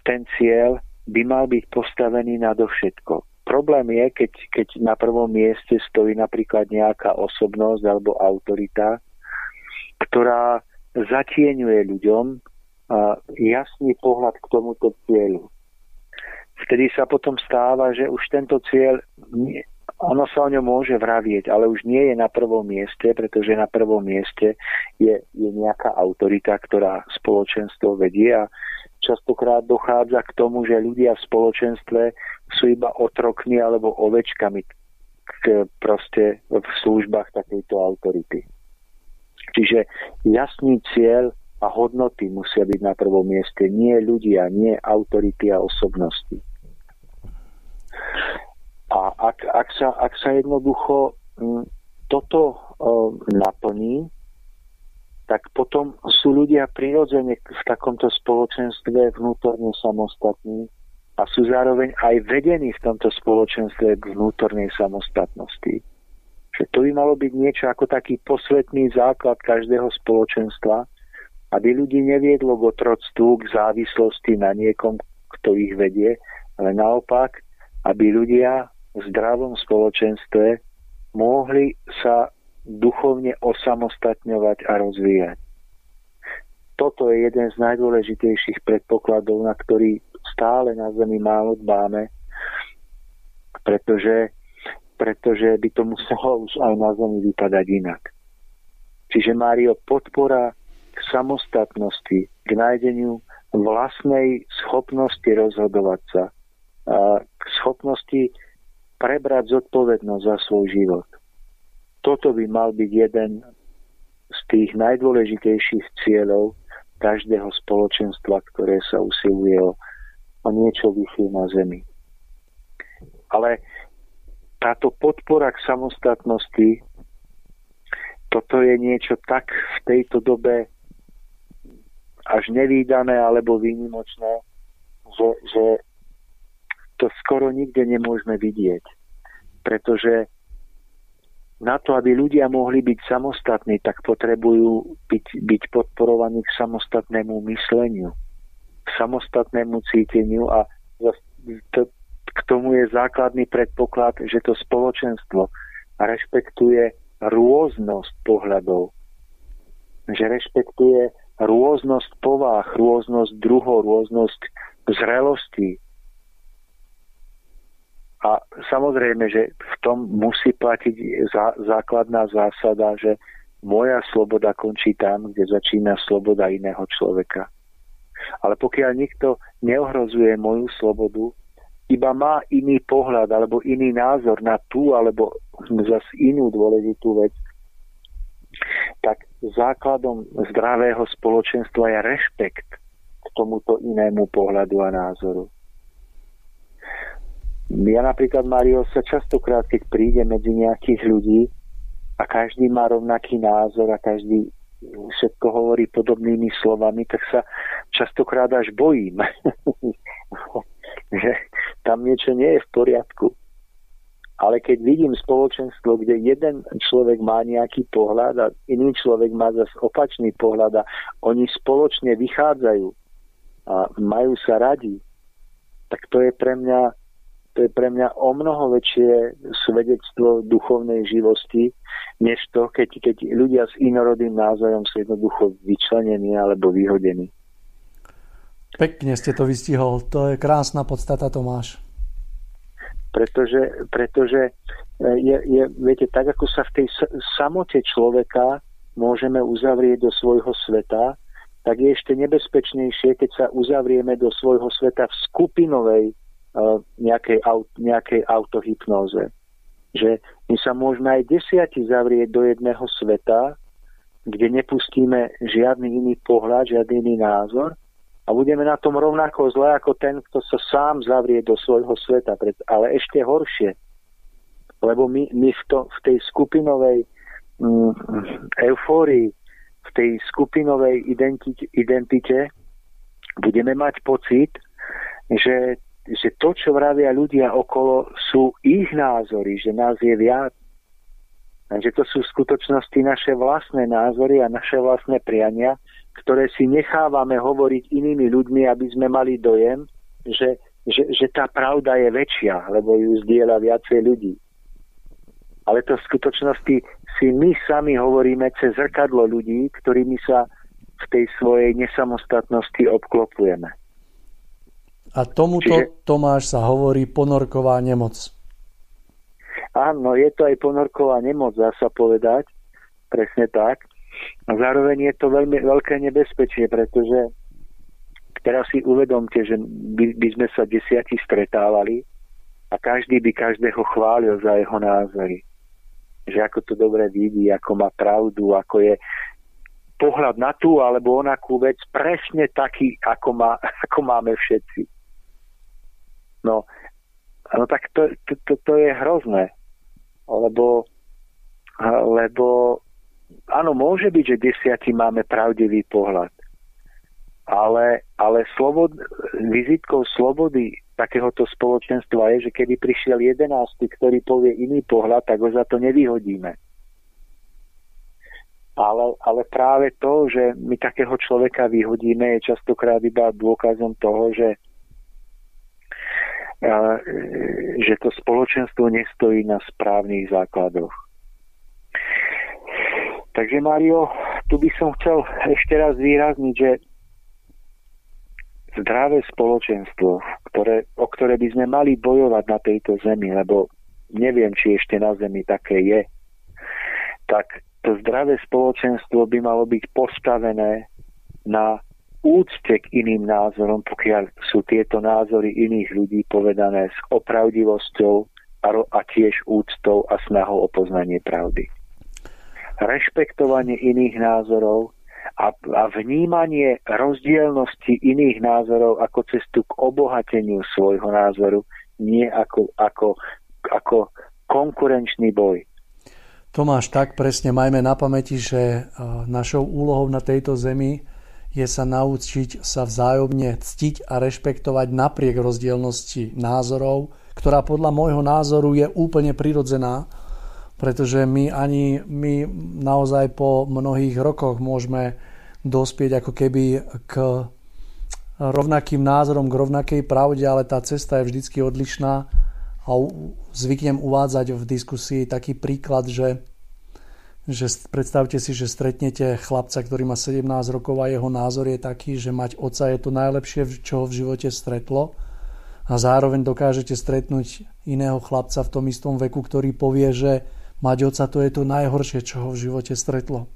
ten cieľ by mal byť postavený nadovšetko. Problém je, keď, keď na prvom mieste stojí napríklad nejaká osobnosť alebo autorita, ktorá zatieňuje ľuďom jasný pohľad k tomuto cieľu. Vtedy sa potom stáva, že už tento cieľ, ono sa o ňom môže vravieť, ale už nie je na prvom mieste, pretože na prvom mieste je, je nejaká autorita, ktorá spoločenstvo vedie a častokrát dochádza k tomu, že ľudia v spoločenstve sú iba otrokmi alebo ovečkami k, proste v službách takejto autority. Čiže jasný cieľ a hodnoty musia byť na prvom mieste. Nie ľudia, nie autority a osobnosti. A ak, ak, sa, ak sa jednoducho toto naplní, tak potom sú ľudia prirodzene v takomto spoločenstve vnútorne samostatní a sú zároveň aj vedení v tomto spoločenstve k vnútornej samostatnosti. Čiže to by malo byť niečo ako taký posvetný základ každého spoločenstva, aby ľudí neviedlo k otroctvu, k závislosti na niekom, kto ich vedie, ale naopak, aby ľudia v zdravom spoločenstve mohli sa duchovne osamostatňovať a rozvíjať. Toto je jeden z najdôležitejších predpokladov, na ktorý stále na zemi málo dbáme, pretože, pretože by to muselo už aj na zemi vypadať inak. Čiže, Mário, podpora k samostatnosti, k nájdeniu vlastnej schopnosti rozhodovať sa, k schopnosti prebrať zodpovednosť za svoj život. Toto by mal byť jeden z tých najdôležitejších cieľov každého spoločenstva, ktoré sa usiluje o, o niečo vyššie na zemi. Ale táto podpora k samostatnosti, toto je niečo tak v tejto dobe až nevídané alebo výnimočné, že, že to skoro nikde nemôžeme vidieť. Pretože na to, aby ľudia mohli byť samostatní, tak potrebujú byť, byť podporovaní k samostatnému mysleniu, k samostatnému cíteniu a to, k tomu je základný predpoklad, že to spoločenstvo rešpektuje rôznosť pohľadov, že rešpektuje rôznosť povah, rôznosť druhov, rôznosť zrelostí. A samozrejme, že v tom musí platiť zá, základná zásada, že moja sloboda končí tam, kde začína sloboda iného človeka. Ale pokiaľ nikto neohrozuje moju slobodu, iba má iný pohľad alebo iný názor na tú alebo zase inú dôležitú vec, tak základom zdravého spoločenstva je rešpekt k tomuto inému pohľadu a názoru. Ja napríklad, Mário, sa častokrát, keď príde medzi nejakých ľudí a každý má rovnaký názor a každý všetko hovorí podobnými slovami, tak sa častokrát až bojím, že tam niečo nie je v poriadku. Ale keď vidím spoločenstvo, kde jeden človek má nejaký pohľad a iný človek má zase opačný pohľad a oni spoločne vychádzajú a majú sa radi, tak to je pre mňa to je pre mňa o mnoho väčšie svedectvo duchovnej živosti, než to, keď, keď ľudia s inorodým názorom sú jednoducho vyčlenení alebo vyhodení. Pekne ste to vystihol. To je krásna podstata, Tomáš. Pretože, pretože je, je, viete, tak ako sa v tej samote človeka môžeme uzavrieť do svojho sveta, tak je ešte nebezpečnejšie, keď sa uzavrieme do svojho sveta v skupinovej uh, nejakej, aut, nejakej autohypnóze. Že my sa môžeme aj desiati zavrieť do jedného sveta, kde nepustíme žiadny iný pohľad, žiadny iný názor a budeme na tom rovnako zle ako ten, kto sa sám zavrie do svojho sveta. Ale ešte horšie, lebo my, my v, to, v tej skupinovej mm, eufórii, v tej skupinovej identite, identite budeme mať pocit, že, že to, čo vravia ľudia okolo, sú ich názory, že nás je viac. Takže to sú v skutočnosti naše vlastné názory a naše vlastné priania, ktoré si nechávame hovoriť inými ľuďmi, aby sme mali dojem, že, že, že tá pravda je väčšia, lebo ju zdieľa viacej ľudí. Ale to v skutočnosti si my sami hovoríme cez zrkadlo ľudí, ktorými sa v tej svojej nesamostatnosti obklopujeme. A tomuto, čiže, Tomáš, sa hovorí ponorková nemoc. Áno, je to aj ponorková nemoc, dá sa povedať. Presne tak. A zároveň je to veľmi veľké nebezpečie, pretože teraz si uvedomte, že by, by sme sa desiati stretávali a každý by každého chválil za jeho názory. Že ako to dobre vidí, ako má pravdu, ako je pohľad na tú alebo onakú vec presne taký, ako, má, ako máme všetci. No, no tak to, to, to, to je hrozné, lebo, lebo áno, môže byť, že desiati máme pravdivý pohľad, ale, ale slobod, vizitkou slobody takéhoto spoločenstva je, že keby prišiel jedenásty, ktorý povie iný pohľad, tak ho za to nevyhodíme. Ale, ale práve to, že my takého človeka vyhodíme, je častokrát iba dôkazom toho, že, že to spoločenstvo nestojí na správnych základoch. Takže, Mário, tu by som chcel ešte raz zvýrazniť, že zdravé spoločenstvo, ktoré, o ktoré by sme mali bojovať na tejto zemi, lebo neviem, či ešte na zemi také je, tak to zdravé spoločenstvo by malo byť postavené na úcte k iným názorom, pokiaľ sú tieto názory iných ľudí povedané s opravdivosťou a, a tiež úctou a snahou o poznanie pravdy. Rešpektovanie iných názorov A, a vnímanie rozdielnosti iných názorov ako cestu k obohateniu svojho názoru, nie ako, ako, ako konkurenčný boj. Tomáš, tak presne majme na pamäti, že našou úlohou na tejto zemi je sa naučiť sa vzájomne ctiť a rešpektovať napriek rozdielnosti názorov, ktorá podľa môjho názoru je úplne prirodzená, pretože my ani my naozaj po mnohých rokoch môžeme dospieť ako keby k rovnakým názorom, k rovnakej pravde, ale tá cesta je vždycky odlišná a zvyknem uvádzať v diskusii taký príklad, že, že predstavte si, že stretnete chlapca, ktorý má sedemnásť rokov a jeho názor je taký, že mať otca je to najlepšie, čo ho v živote stretlo, a zároveň dokážete stretnúť iného chlapca v tom istom veku, ktorý povie, že mať oca, to je to najhoršie, čo ho v živote stretlo.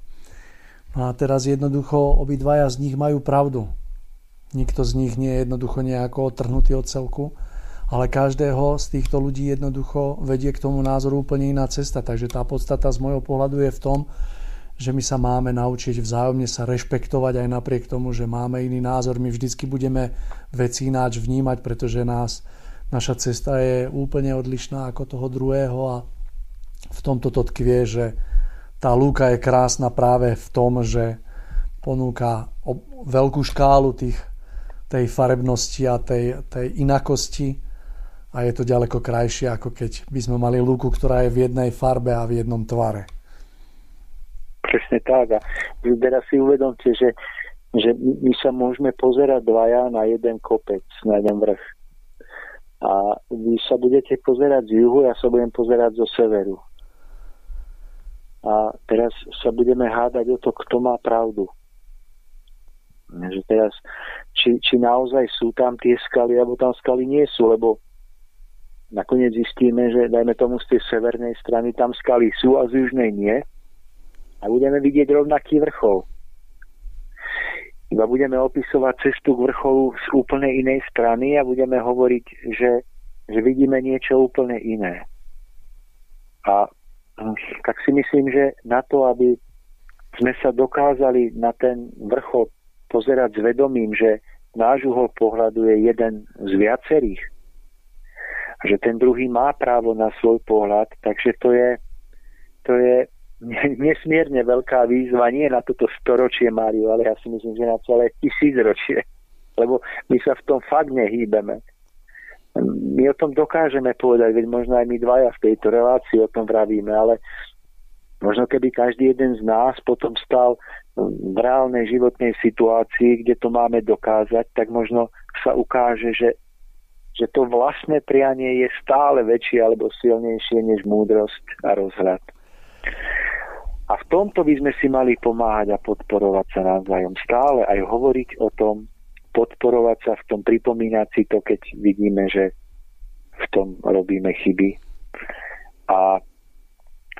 No a teraz jednoducho obidvaja z nich majú pravdu. Nikto z nich nie je jednoducho nejako odtrhnutý od celku, ale každého z týchto ľudí jednoducho vedie k tomu názoru úplne iná cesta. Takže tá podstata z môjho pohľadu je v tom, že my sa máme naučiť vzájomne sa rešpektovať aj napriek tomu, že máme iný názor. My vždycky budeme veci ináč vnímať, pretože nás, naša cesta je úplne odlišná ako toho druhého a v tomto to tkvie, že tá lúka je krásna práve v tom, že ponúka veľkú škálu tých, tej farebnosti a tej, tej inakosti a je to ďaleko krajšie, ako keď by sme mali lúku, ktorá je v jednej farbe a v jednom tvare. Presne tak. A teraz si uvedomte, že, že my sa môžeme pozerať dvaja na jeden kopec, na jeden vrch. A vy sa budete pozerať z juhu, ja sa budem pozerať zo severu. A teraz sa budeme hádať o to, kto má pravdu. Že teraz, či, či naozaj sú tam tie skaly, alebo tam skaly nie sú, lebo nakoniec zistíme, že dajme tomu z tej severnej strany tam skaly sú a z južnej nie. A budeme vidieť rovnaký vrchol. Iba budeme opisovať cestu k vrcholu z úplne inej strany a budeme hovoriť, že, že vidíme niečo úplne iné. A tak si myslím, že na to, aby sme sa dokázali na ten vrchol pozerať s vedomím, že náš uhol pohľadu je jeden z viacerých, a že ten druhý má právo na svoj pohľad, takže to je, to je nesmierne veľká výzva, nie na toto storočie, Mário, ale ja si myslím, že na celé tisícročie, lebo my sa v tom fakt nehýbeme. My o tom dokážeme povedať, veď možno aj my dvaja v tejto relácii o tom vravíme, ale možno keby každý jeden z nás potom stal v reálnej životnej situácii, kde to máme dokázať, tak možno sa ukáže, že, že to vlastné prianie je stále väčšie alebo silnejšie než múdrosť a rozhľad. A v tomto by sme si mali pomáhať a podporovať sa navzájom stále, aj hovoriť o tom, podporovať sa v tom, pripomínať si to, keď vidíme, že v tom robíme chyby. A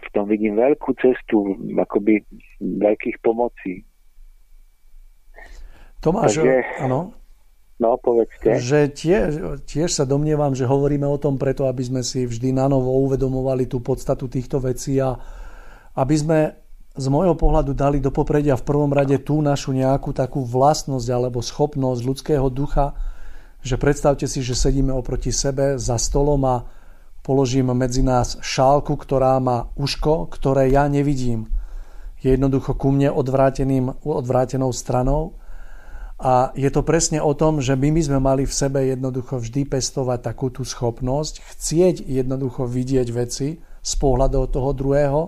v tom vidím veľkú cestu akoby veľkých pomocí. Tomáš, áno? No, povedzte. Že tie, tiež sa domnievam, že hovoríme o tom preto, aby sme si vždy nanovo uvedomovali tú podstatu týchto vecí a aby sme z môjho pohľadu dali do popredia v prvom rade tú našu nejakú takú vlastnosť alebo schopnosť ľudského ducha, že predstavte si, že sedíme oproti sebe za stolom a položím medzi nás šálku, ktorá má uško, ktoré ja nevidím. Je jednoducho ku mne odvrátenou stranou. A je to presne o tom, že my by sme mali v sebe jednoducho vždy pestovať takú tú schopnosť, chcieť jednoducho vidieť veci z pohľadu toho druhého,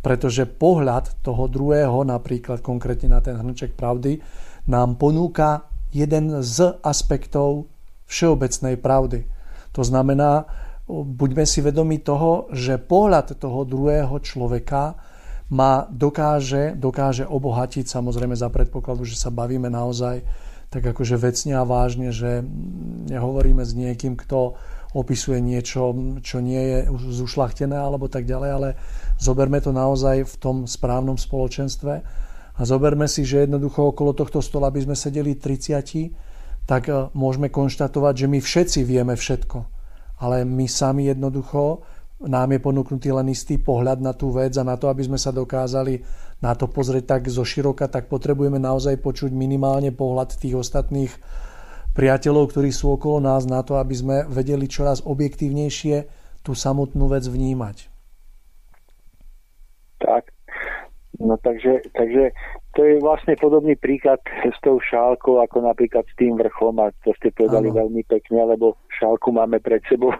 pretože pohľad toho druhého, napríklad konkrétne na ten hrnček pravdy, nám ponúka jeden z aspektov všeobecnej pravdy. To znamená, buďme si vedomi toho, že pohľad toho druhého človeka ma dokáže, dokáže obohatiť, samozrejme za predpokladu, že sa bavíme naozaj tak akože vecne a vážne, že nehovoríme s niekým, kto opisuje niečo, čo nie je zušľachtené alebo tak ďalej, ale zoberme to naozaj v tom správnom spoločenstve a zoberme si, že jednoducho okolo tohto stola by sme sedeli tridsať, tak môžeme konštatovať, že my všetci vieme všetko. Ale my sami jednoducho, nám je ponúknutý len istý pohľad na tú vec a na to, aby sme sa dokázali na to pozrieť tak zoširoka, tak potrebujeme naozaj počuť minimálne pohľad tých ostatných priateľov, ktorí sú okolo nás, na to, aby sme vedeli čoraz objektívnejšie tú samotnú vec vnímať. Tak, no takže, takže to je vlastne podobný príklad s tou šálkou, ako napríklad s tým vrchom, a to ste povedali veľmi pekne, lebo šálku máme pred sebou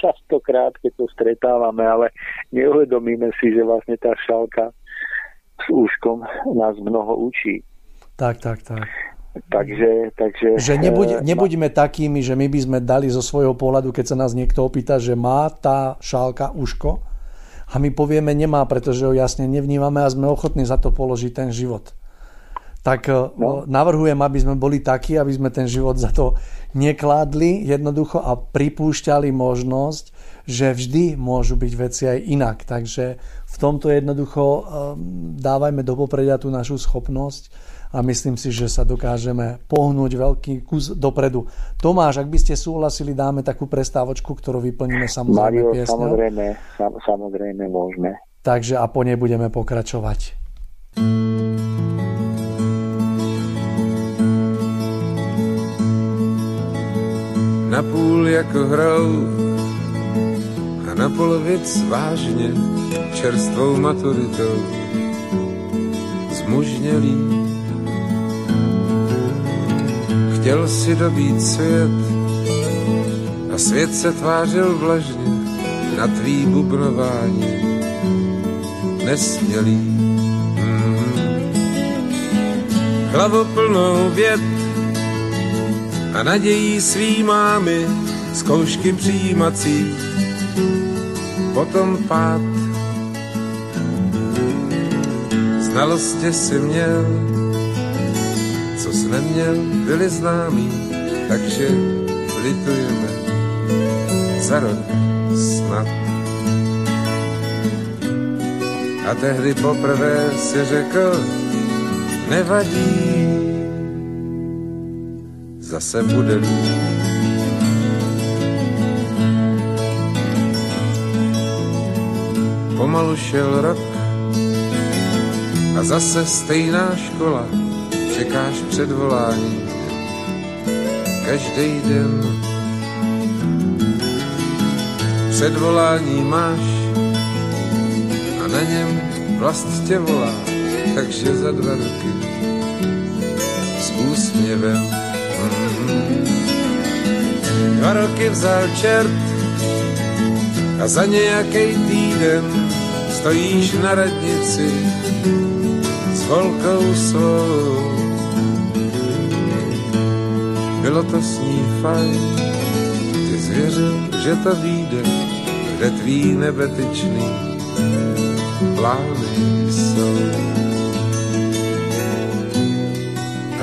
častokrát, keď to stretávame, ale neuvedomíme si, že vlastne tá šálka s úškom nás mnoho učí. Tak, tak, tak. Takže, takže... Že nebuď, nebuďme takými, že my by sme dali zo svojho pohľadu, keď sa nás niekto opýta, že má tá šálka úško, a my povieme, nemá, pretože ho jasne nevnímame a sme ochotní za to položiť ten život. Tak no. Navrhujem, aby sme boli takí, aby sme ten život za to nekládli jednoducho a pripúšťali možnosť, že vždy môžu byť veci aj inak. Takže v tomto jednoducho dávajme do popredia tú našu schopnosť a myslím si, že sa dokážeme pohnúť veľký kus dopredu. Tomáš, ak by ste súhlasili, dáme takú prestávočku, ktorú vyplníme samozrejme piesňou. Mário, samozrejme, sam, samozrejme môžeme. Takže a po nej budeme pokračovať. Napůl jako hrou a na polovic vážně čerstvou maturitou zmužnělý. Chtěl si dobít svět a svět se tvářil vlažně na tvý bubnování nesmělý. Mm. Hlavu plnou věd a nadějí svý mámy zkoušky přijímací, potom pád. Znalosti si měl, co jsi neměl, byli známí, takže litujeme za rok snad. A tehdy poprvé si řekl, nevadí, zase bude líp. Pomalu šel rok a zase stejná škola, čekáš předvolání každej den. Předvolání máš a na něm vlast tě volá, takže za dva roky s úsměvem. Dva roky vzal čert a za nějakej týden stojíš na radnici s holkou svou. Bylo to s ní fajn, ty zvěřil, že to vyjde, kde tvý nebetyčný plány jsou.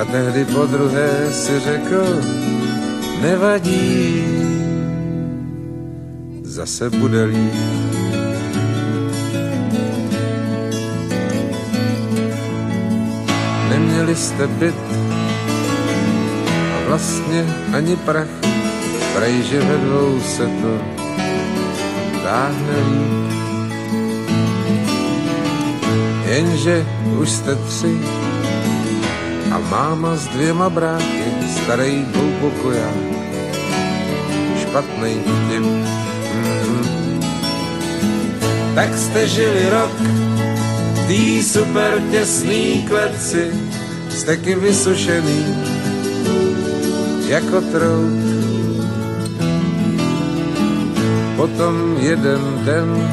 A tehdy podruhé si řekl, nevadí, zase bude líp. Neměli jste byt a vlastně ani prach, prej, že ve dvou se to táhne líp. Jenže už jste tři a máma s dvěma bráky, starý dvoupokoják, špatnej vtip. Mm-hmm. Tak jste žili rok tý super těsný kleci, steky vysušený jako trout. Potom jeden den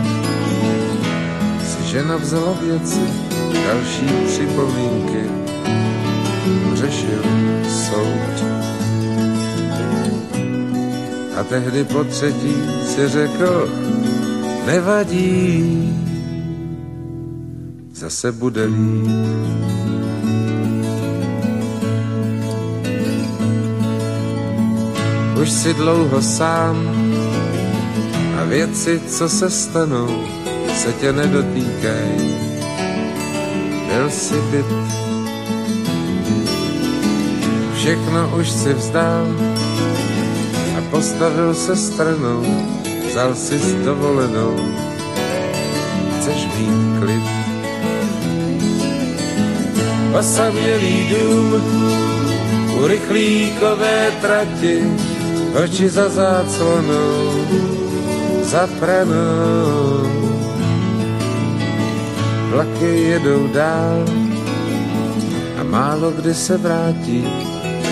si žena vzala věci, další připomínky řešil soud. A tehdy po třetí si řekl, nevadí, zase bude líp. Už si dlouho sám a věci, co se stanou, se tě nedotýkaj. Byl si byt. Všechno už si vzdal a postavil se stranou, vzal si s dovolenou, chceš mít klid. Osamělý dům u rychlíkové trati, oči za záclonou, za pranou. Vlaky jedou dál a málo kdy se vrátí,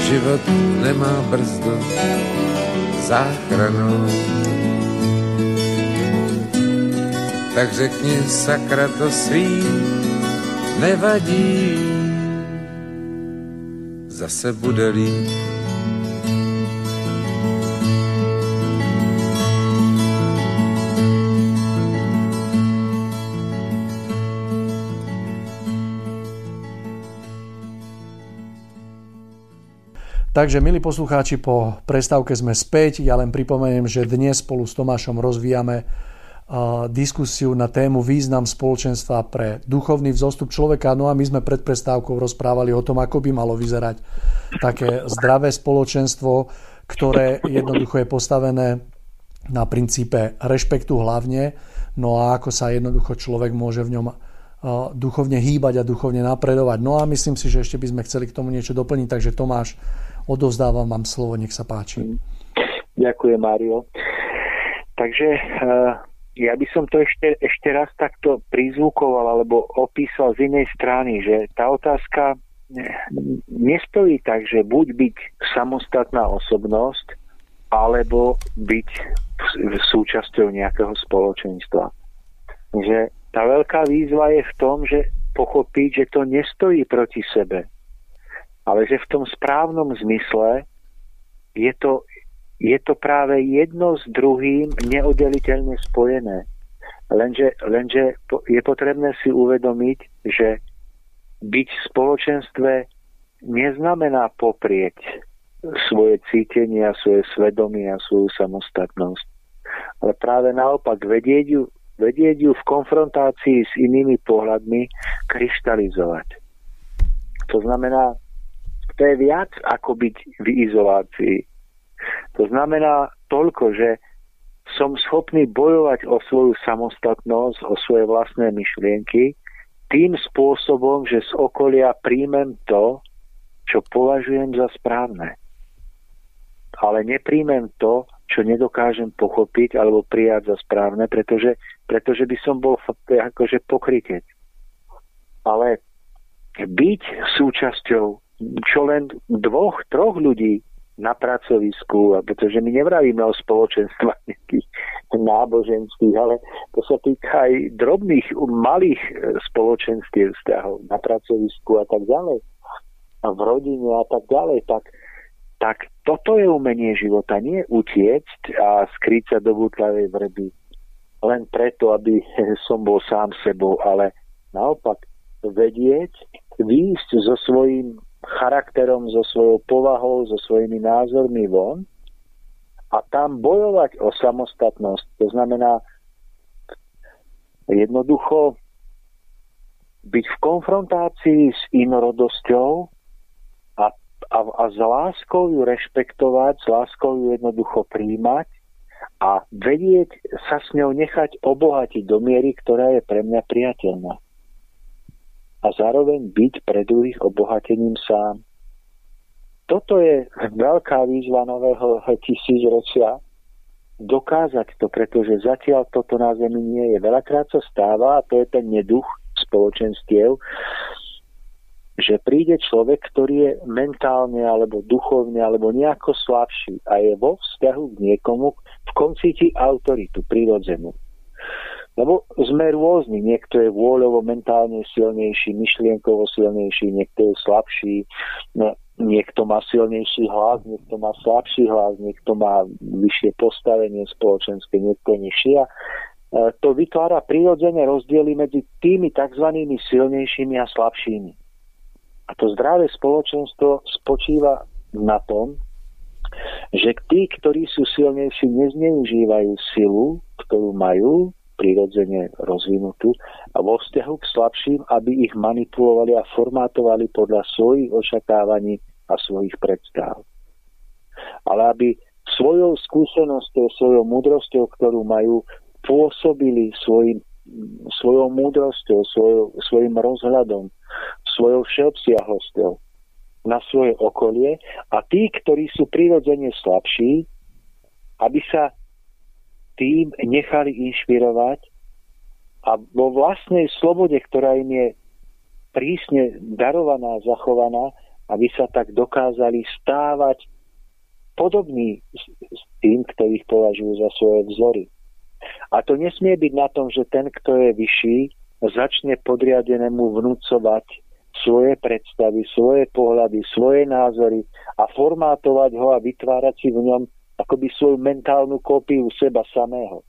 život nemá brzdu záchranou. Tak řekni sakra to svý, nevadí, zase bude líp. Takže, milí poslucháči, po prestávke sme späť. Ja len pripomeniem, že dnes spolu s Tomášom rozvíjame diskusiu na tému význam spoločenstva pre duchovný vzostup človeka. No a my sme pred prestávkou rozprávali o tom, ako by malo vyzerať také zdravé spoločenstvo, ktoré jednoducho je postavené na princípe rešpektu hlavne, no a ako sa jednoducho človek môže v ňom duchovne hýbať a duchovne napredovať. No a myslím si, že ešte by sme chceli k tomu niečo doplniť, takže Tomáš, odovzdávam vám slovo, nech sa páči. Ďakujem, Mário. Takže uh... ja by som to ešte, ešte raz takto prizvukoval alebo opísal z inej strany, že tá otázka nestojí tak, že buď byť samostatná osobnosť, alebo byť súčasťou nejakého spoločenstva. Že tá veľká výzva je v tom, že pochopiť, že to nestojí proti sebe, ale že v tom správnom zmysle je to je to práve jedno s druhým neoddeliteľne spojené. Lenže, lenže je potrebné si uvedomiť, že byť v spoločenstve neznamená poprieť svoje cítenia, svoje svedomie a svoju samostatnosť. Ale práve naopak vedieť ju, vedieť ju v konfrontácii s inými pohľadmi kryštalizovať. To znamená, to je viac ako byť v izolácii. To znamená toľko, že som schopný bojovať o svoju samostatnosť, o svoje vlastné myšlienky tým spôsobom, že z okolia príjmem to, čo považujem za správne. Ale nepríjmem to, čo nedokážem pochopiť alebo prijať za správne, pretože, pretože by som bol akože pokrytec. Ale byť súčasťou čo len dvoch, troch ľudí na pracovisku, pretože my nevravíme o spoločenstvách nejakých náboženských, ale to sa týka aj drobných, malých spoločenstiev, vzťahov na pracovisku a tak ďalej, a v rodine a tak ďalej, tak, tak toto je umenie života, nie utiecť a skryť sa do butlavej vrby len preto, aby som bol sám sebou, ale naopak vedieť, výjsť so svojím charakterom, so svojou povahou, so svojimi názormi von a tam bojovať o samostatnosť. To znamená jednoducho byť v konfrontácii s inorodosťou a, a, a s láskou ju rešpektovať, s láskou ju jednoducho príjmať a vedieť sa s ňou nechať obohatiť do miery, ktorá je pre mňa priateľná. A zároveň byť pre druhých obohatením sám. Toto je veľká výzva nového tisícročia, dokázať to, pretože zatiaľ toto na zemi nie je. Veľakrát sa stáva, a to je ten neduch spoločenstiev, že príde človek, ktorý je mentálne alebo duchovne alebo nejako slabší a je vo vzťahu k niekomu, v kom cíti autoritu prirodzenú. Lebo sme rôzni, niekto je vôľovo mentálne silnejší, myšlienkovo silnejší, niekto je slabší, no, niekto má silnejší hlas, niekto má slabší hlas, niekto má vyššie postavenie spoločenské, niekto nižšie. E, to vytvára prirodzené rozdiely medzi tými tzv. Silnejšími a slabšími. A to zdravé spoločenstvo spočíva na tom, že tí, ktorí sú silnejší, nezneužívajú silu, ktorú majú, prirodzene rozvinutú a vo vzťahu k slabším, aby ich manipulovali a formátovali podľa svojich očakávaní a svojich predstáv. Ale aby svojou skúsenosťou, svojou múdrosťou, ktorú majú, pôsobili svojim, svojou múdrosťou, svojou, svojim rozhľadom, svojou všeobsiahlosťou na svoje okolie a tí, ktorí sú prirodzene slabší, aby sa tým nechali inšpirovať a vo vlastnej slobode, ktorá im je prísne darovaná, zachovaná, aby sa tak dokázali stávať podobní s tým, ktorých považujú za svoje vzory. A to nesmie byť na tom, že ten, kto je vyšší, začne podriadenému vnúcovať svoje predstavy, svoje pohľady, svoje názory a formátovať ho a vytvárať si v ňom akoby svoju mentálnu kópiu seba samého.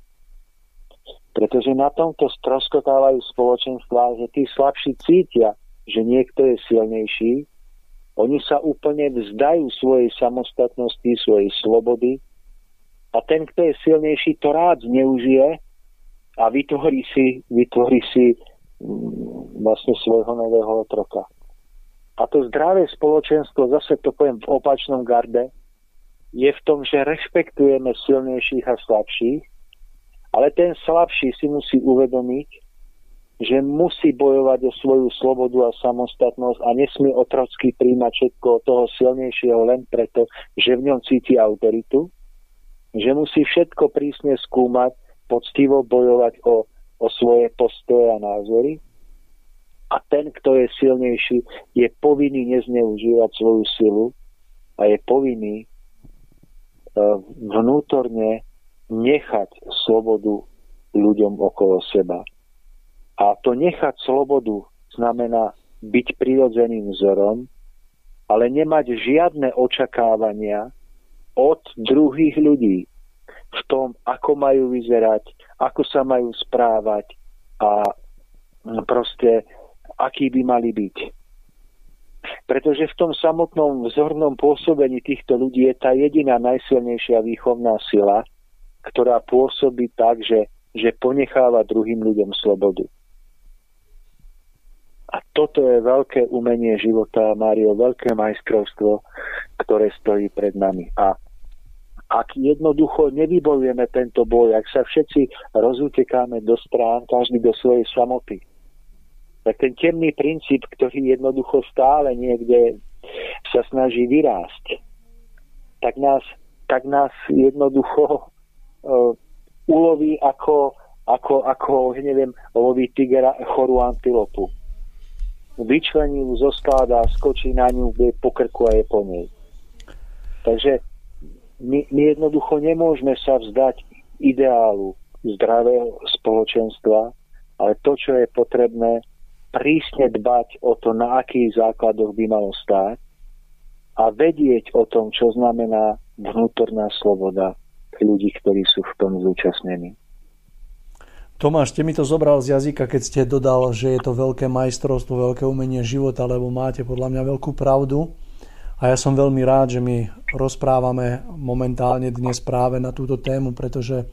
Pretože na tomto stroskotávajú spoločenstvá, že tí slabší cítia, že niekto je silnejší, oni sa úplne vzdajú svojej samostatnosti, svojej slobody a ten, kto je silnejší, to rád zneužije a vytvorí si, vytvorí si vlastne svojho nového otroka. A to zdravé spoločenstvo, zase to poviem v opačnom garde, je v tom, že rešpektujeme silnejších a slabších, ale ten slabší si musí uvedomiť, že musí bojovať o svoju slobodu a samostatnosť a nesmie otrocky príjmať všetko od toho silnejšieho len preto, že v ňom cíti autoritu, že musí všetko prísne skúmať, poctivo bojovať o, o svoje postoje a názory a ten, kto je silnejší, je povinný nezneužívať svoju silu a je povinný vnútorne nechať slobodu ľuďom okolo seba. A to nechať slobodu znamená byť prirodzeným vzorom, ale nemať žiadne očakávania od druhých ľudí v tom, ako majú vyzerať, ako sa majú správať a proste akí by mali byť. Pretože v tom samotnom vzornom pôsobení týchto ľudí je tá jediná najsilnejšia výchovná sila, ktorá pôsobí tak, že, že ponecháva druhým ľuďom slobodu. A toto je veľké umenie života, Mário, veľké majstrovstvo, ktoré stojí pred nami. A ak jednoducho nevybojujeme tento boj, ak sa všetci rozutekáme do strán, každý do svojej samoty, tak ten temný princíp, ktorý jednoducho stále niekde sa snaží vyrásť, tak nás, tak nás jednoducho uh, uloví ako, ako, ako neviem, loví tigera chorú antilopu. Vyčlení ju zo stáda, skočí na ňu, bude po krku a je po nej. Takže My, my jednoducho nemôžeme sa vzdať ideálu zdravého spoločenstva, ale to, čo je potrebné, prísne dbať o to, na akých základoch by malo stáť a vedieť o tom, čo znamená vnútorná sloboda ľudí, ktorí sú v tom zúčastnení. Tomáš, ste mi to zobral z jazyka, keď ste dodal, že je to veľké majstrovstvo, veľké umenie života, lebo máte podľa mňa veľkú pravdu. A ja som veľmi rád, že my rozprávame momentálne dnes práve na túto tému, pretože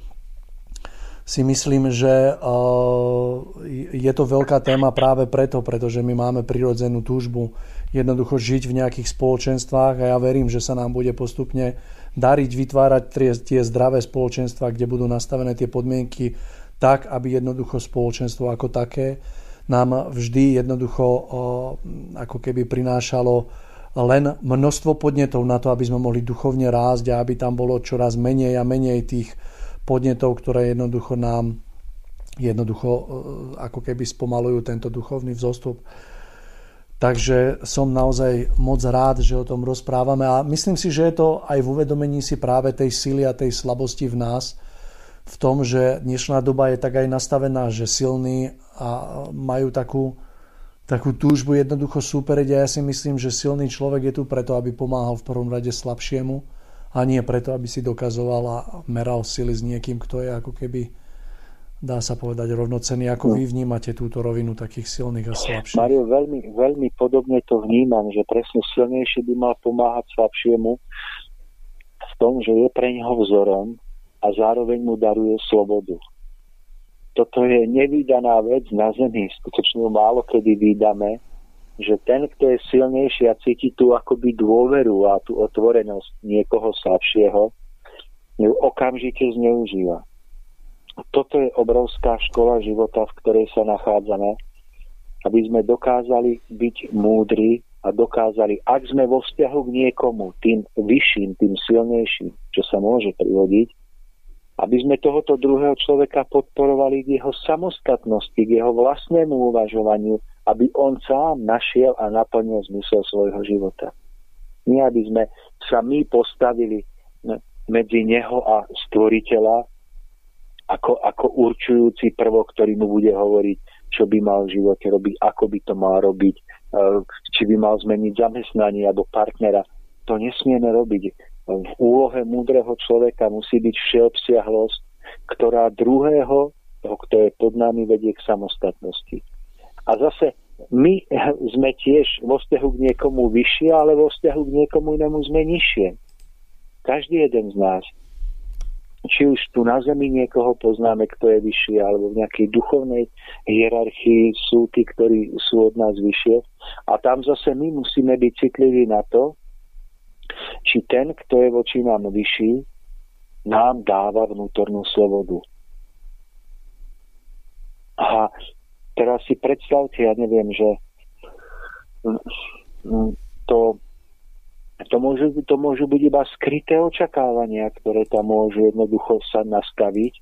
si myslím, že je to veľká téma práve preto, pretože my máme prirodzenú túžbu jednoducho žiť v nejakých spoločenstvách a ja verím, že sa nám bude postupne dariť vytvárať tie zdravé spoločenstvá, kde budú nastavené tie podmienky tak, aby jednoducho spoločenstvo ako také nám vždy jednoducho ako keby prinášalo len množstvo podnetov na to, aby sme mohli duchovne rásť a aby tam bolo čoraz menej a menej tých podnetov, ktoré jednoducho nám jednoducho ako keby spomalujú tento duchovný vzostup. Takže som naozaj moc rád, že o tom rozprávame a myslím si, že je to aj v uvedomení si práve tej sily a tej slabosti v nás, v tom, že dnešná doba je tak aj nastavená, že silní a majú takú takú túžbu jednoducho súperiť a ja si myslím, že silný človek je tu preto, aby pomáhal v prvom rade slabšiemu a nie preto, aby si dokazoval a meral sily s niekým, kto je ako keby, dá sa povedať, rovnocenný. Ako no. Vy vnímate túto rovinu takých silných a slabších? Mário, veľmi, veľmi podobne to vnímam, že presne silnejší by mal pomáhať slabšiemu v tom, že je pre neho vzorom a zároveň mu daruje slobodu. Toto je nevídaná vec na zemi. Skutočne málo kedy vídame, že ten, kto je silnejší a cíti tú akoby dôveru a tú otvorenosť niekoho slabšieho, ju okamžite zneužíva. Toto je obrovská škola života, v ktorej sa nachádzame, aby sme dokázali byť múdri a dokázali, ak sme vo vzťahu k niekomu, tým vyšším, tým silnejším, čo sa môže prihodiť, aby sme tohoto druhého človeka podporovali k jeho samostatnosti, k jeho vlastnému uvažovaniu, aby on sám našiel a naplnil zmysel svojho života. Nie, aby sme sa my postavili medzi neho a stvoriteľa ako, ako určujúci prvok, ktorý mu bude hovoriť, čo by mal v živote robiť, ako by to mal robiť, či by mal zmeniť zamestnanie alebo partnera. To nesmieme robiť. V úlohe múdreho človeka musí byť všeobsiahlosť, ktorá druhého, toho, kto je pod nami, vedie k samostatnosti. A zase my sme tiež vo vzťahu k niekomu vyššie, ale vo vzťahu k niekomu inému sme nižšie. Každý jeden z nás. Či už tu na zemi niekoho poznáme, kto je vyšší, alebo v nejakej duchovnej hierarchii sú tí, ktorí sú od nás vyššie. A tam zase my musíme byť citliví na to, či ten, kto je voči nám vyšší, nám dáva vnútornú slobodu. A teraz si predstavte, ja neviem, že to, to, môžu, to môžu byť iba skryté očakávania, ktoré tam môžu jednoducho sa nastaviť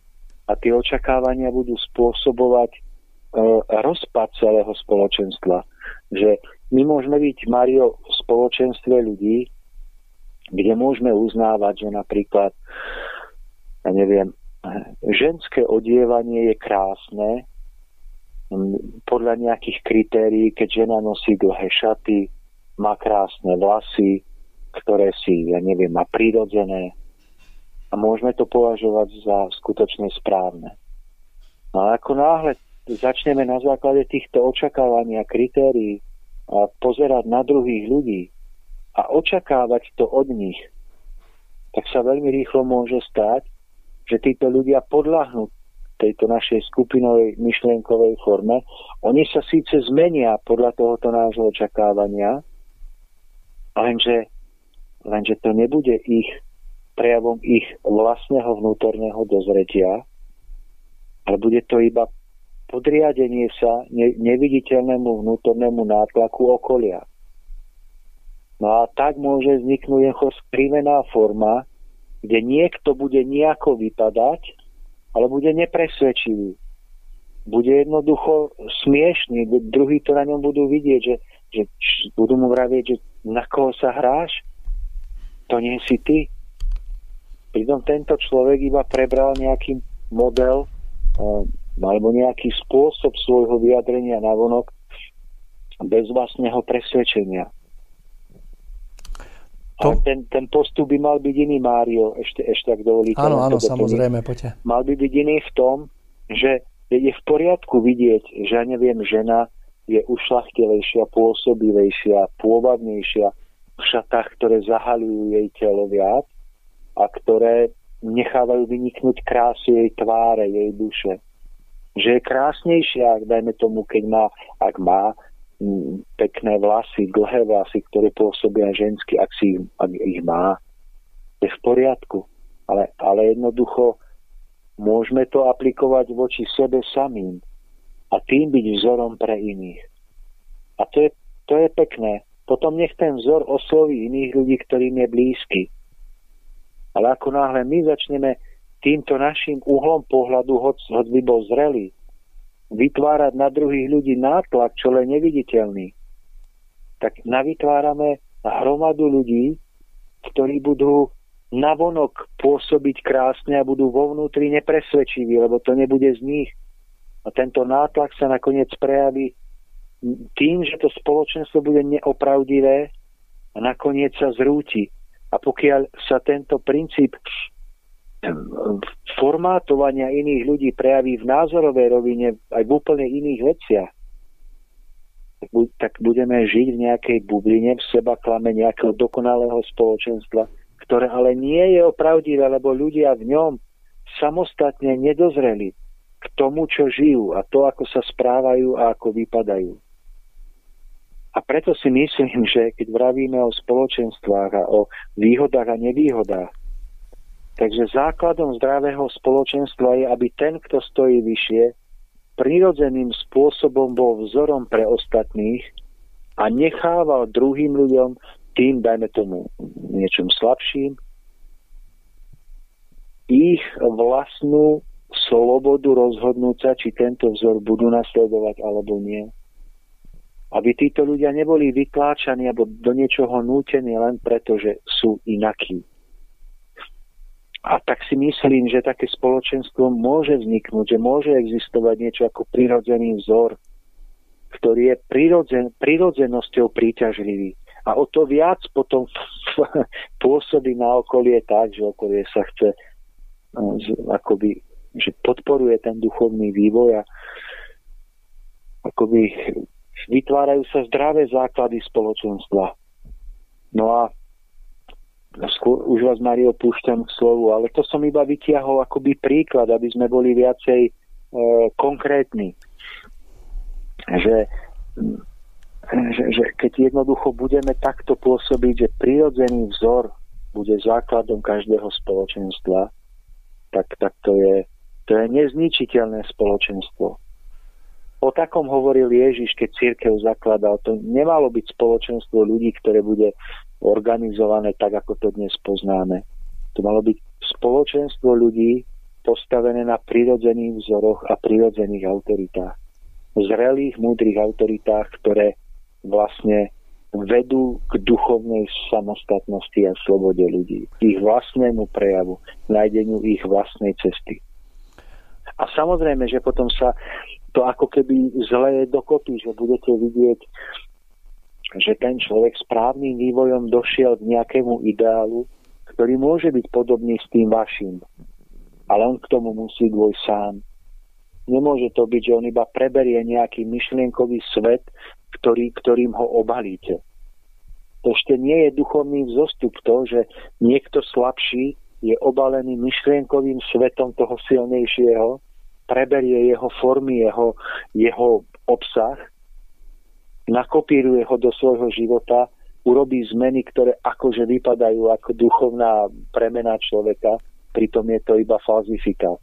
a tie očakávania budú spôsobovať e, rozpad celého spoločenstva. Že my môžeme byť, Mário, v spoločenstve ľudí, kde môžeme uznávať, že napríklad, ja neviem, ženské odievanie je krásne podľa nejakých kritérií, keď žena nosí dlhé šaty, má krásne vlasy, ktoré si, ja neviem, má prirodzené a môžeme to považovať za skutočne správne. No ale ako náhle začneme na základe týchto očakávaní a kritérií a pozerať na druhých ľudí a očakávať to od nich, tak sa veľmi rýchlo môže stať, že títo ľudia podľahnú tejto našej skupinovej myšlienkovej forme. Oni sa síce zmenia podľa tohoto nášho očakávania, lenže, lenže to nebude ich prejavom ich vlastného vnútorného dozretia, ale bude to iba podriadenie sa neviditeľnému vnútornému nátlaku okolia. No a tak môže vzniknúť jeho skrivená forma, kde niekto bude nejako vypadať, ale bude nepresvedčivý. Bude jednoducho smiešný, druhí to na ňom budú vidieť, že, že budú mu vravieť, že na koho sa hráš? To nie si ty. Pritom tento človek iba prebral nejaký model alebo nejaký spôsob svojho vyjadrenia navonok bez vlastného presvedčenia. To... Ten, ten postup by mal byť iný, Mário, ešte, ešte ak dovolíte. Áno, áno, samozrejme, poďte. Mal by byť iný v tom, že je v poriadku vidieť, že, ja neviem, žena je ušľachtelejšia, pôsobivejšia, pôvabnejšia v šatách, ktoré zahaľujú jej telo viac a ktoré nechávajú vyniknúť krásu jej tváre, jej duše. Že je krásnejšia, ak dajme tomu, keď má, ak má pekné vlasy, dlhé vlasy, ktoré pôsobia žensky, ak, si, ak ich má, je v poriadku. Ale, ale jednoducho môžeme to aplikovať voči sebe samým a tým byť vzorom pre iných. A to je, to je pekné. Potom nech ten vzor osloví iných ľudí, ktorým je blízky. Ale ako náhle my začneme týmto našim uhlom pohľadu, hoď, hoď by bol zrelý, vytvárať na druhých ľudí nátlak, čo len neviditeľný, tak navytvárame hromadu ľudí, ktorí budú navonok pôsobiť krásne a budú vo vnútri nepresvedčiví, lebo to nebude z nich. A tento nátlak sa nakoniec prejaví tým, že to spoločenstvo bude neopravdivé a nakoniec sa zrúti. A pokiaľ sa tento princíp formátovania iných ľudí prejaví v názorovej rovine aj v úplne iných veciach, tak budeme žiť v nejakej bubline, v seba klame nejakého dokonalého spoločenstva, ktoré ale nie je opravdivé, lebo ľudia v ňom samostatne nedozreli k tomu, čo žijú a to, ako sa správajú a ako vypadajú. A preto si myslím, že keď vravíme o spoločenstvách a o výhodách a nevýhodách, takže základom zdravého spoločenstva je, aby ten, kto stojí vyššie, prirodzeným spôsobom bol vzorom pre ostatných a nechával druhým ľuďom, tým, dajme tomu, niečom slabším, ich vlastnú slobodu rozhodnúť sa, či tento vzor budú nasledovať alebo nie. Aby títo ľudia neboli vytláčaní alebo do niečoho nútení len preto, že sú inakí. A tak si myslím, že také spoločenstvo môže vzniknúť, že môže existovať niečo ako prirodzený vzor, ktorý je prirodzen, prirodzenosťou príťažlivý. A o to viac potom pôsobí na okolie tak, že okolie sa chce, akoby, že podporuje ten duchovný vývoj a akoby vytvárajú sa zdravé základy spoločenstva. No a Skôr, už vás, Mário, púšťam k slovu, ale to som iba vytiahol akoby príklad, aby sme boli viacej e, konkrétni. Že, že, že keď jednoducho budeme takto pôsobiť, že prirodzený vzor bude základom každého spoločenstva, tak, tak to je, to je nezničiteľné spoločenstvo. O takom hovoril Ježiš, keď cirkev zakladal. To nemalo byť spoločenstvo ľudí, ktoré bude organizované tak, ako to dnes poznáme. To malo byť spoločenstvo ľudí postavené na prirodzených vzoroch a prirodzených autoritách. Zrelých, múdrych autoritách, ktoré vlastne vedú k duchovnej samostatnosti a slobode ľudí. Ich vlastnému prejavu, nájdeniu ich vlastnej cesty. A samozrejme, že potom sa to ako keby zleje dokopy, že budete vidieť že ten človek správnym vývojom došiel k nejakému ideálu, ktorý môže byť podobný s tým vašim. Ale on k tomu musí dôjsť sám. Nemôže to byť, že on iba preberie nejaký myšlienkový svet, ktorý, ktorým ho obalíte. To ešte nie je duchovný vzostup to, že niekto slabší je obalený myšlienkovým svetom toho silnejšieho, preberie jeho formy, jeho, jeho obsah, nakopíruje ho do svojho života, urobí zmeny, ktoré akože vypadajú ako duchovná premena človeka, pritom je to iba falzifikát.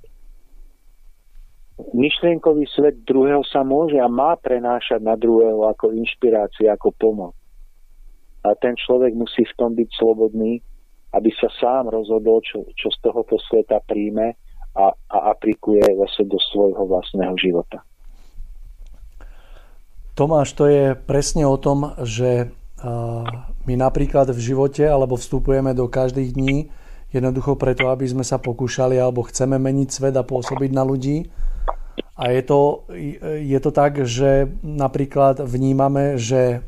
Myšlienkový svet druhého sa môže a má prenášať na druhého ako inšpirácia, ako pomoc. A ten človek musí v tom byť slobodný, aby sa sám rozhodol, čo, čo z tohoto sveta príjme a, a aplikuje zase do svojho vlastného života. Tomáš, to je presne o tom, že my napríklad v živote alebo vstupujeme do každých dní jednoducho preto, aby sme sa pokúšali alebo chceme meniť svet a pôsobiť na ľudí. A je to, je to tak, že napríklad vnímame, že,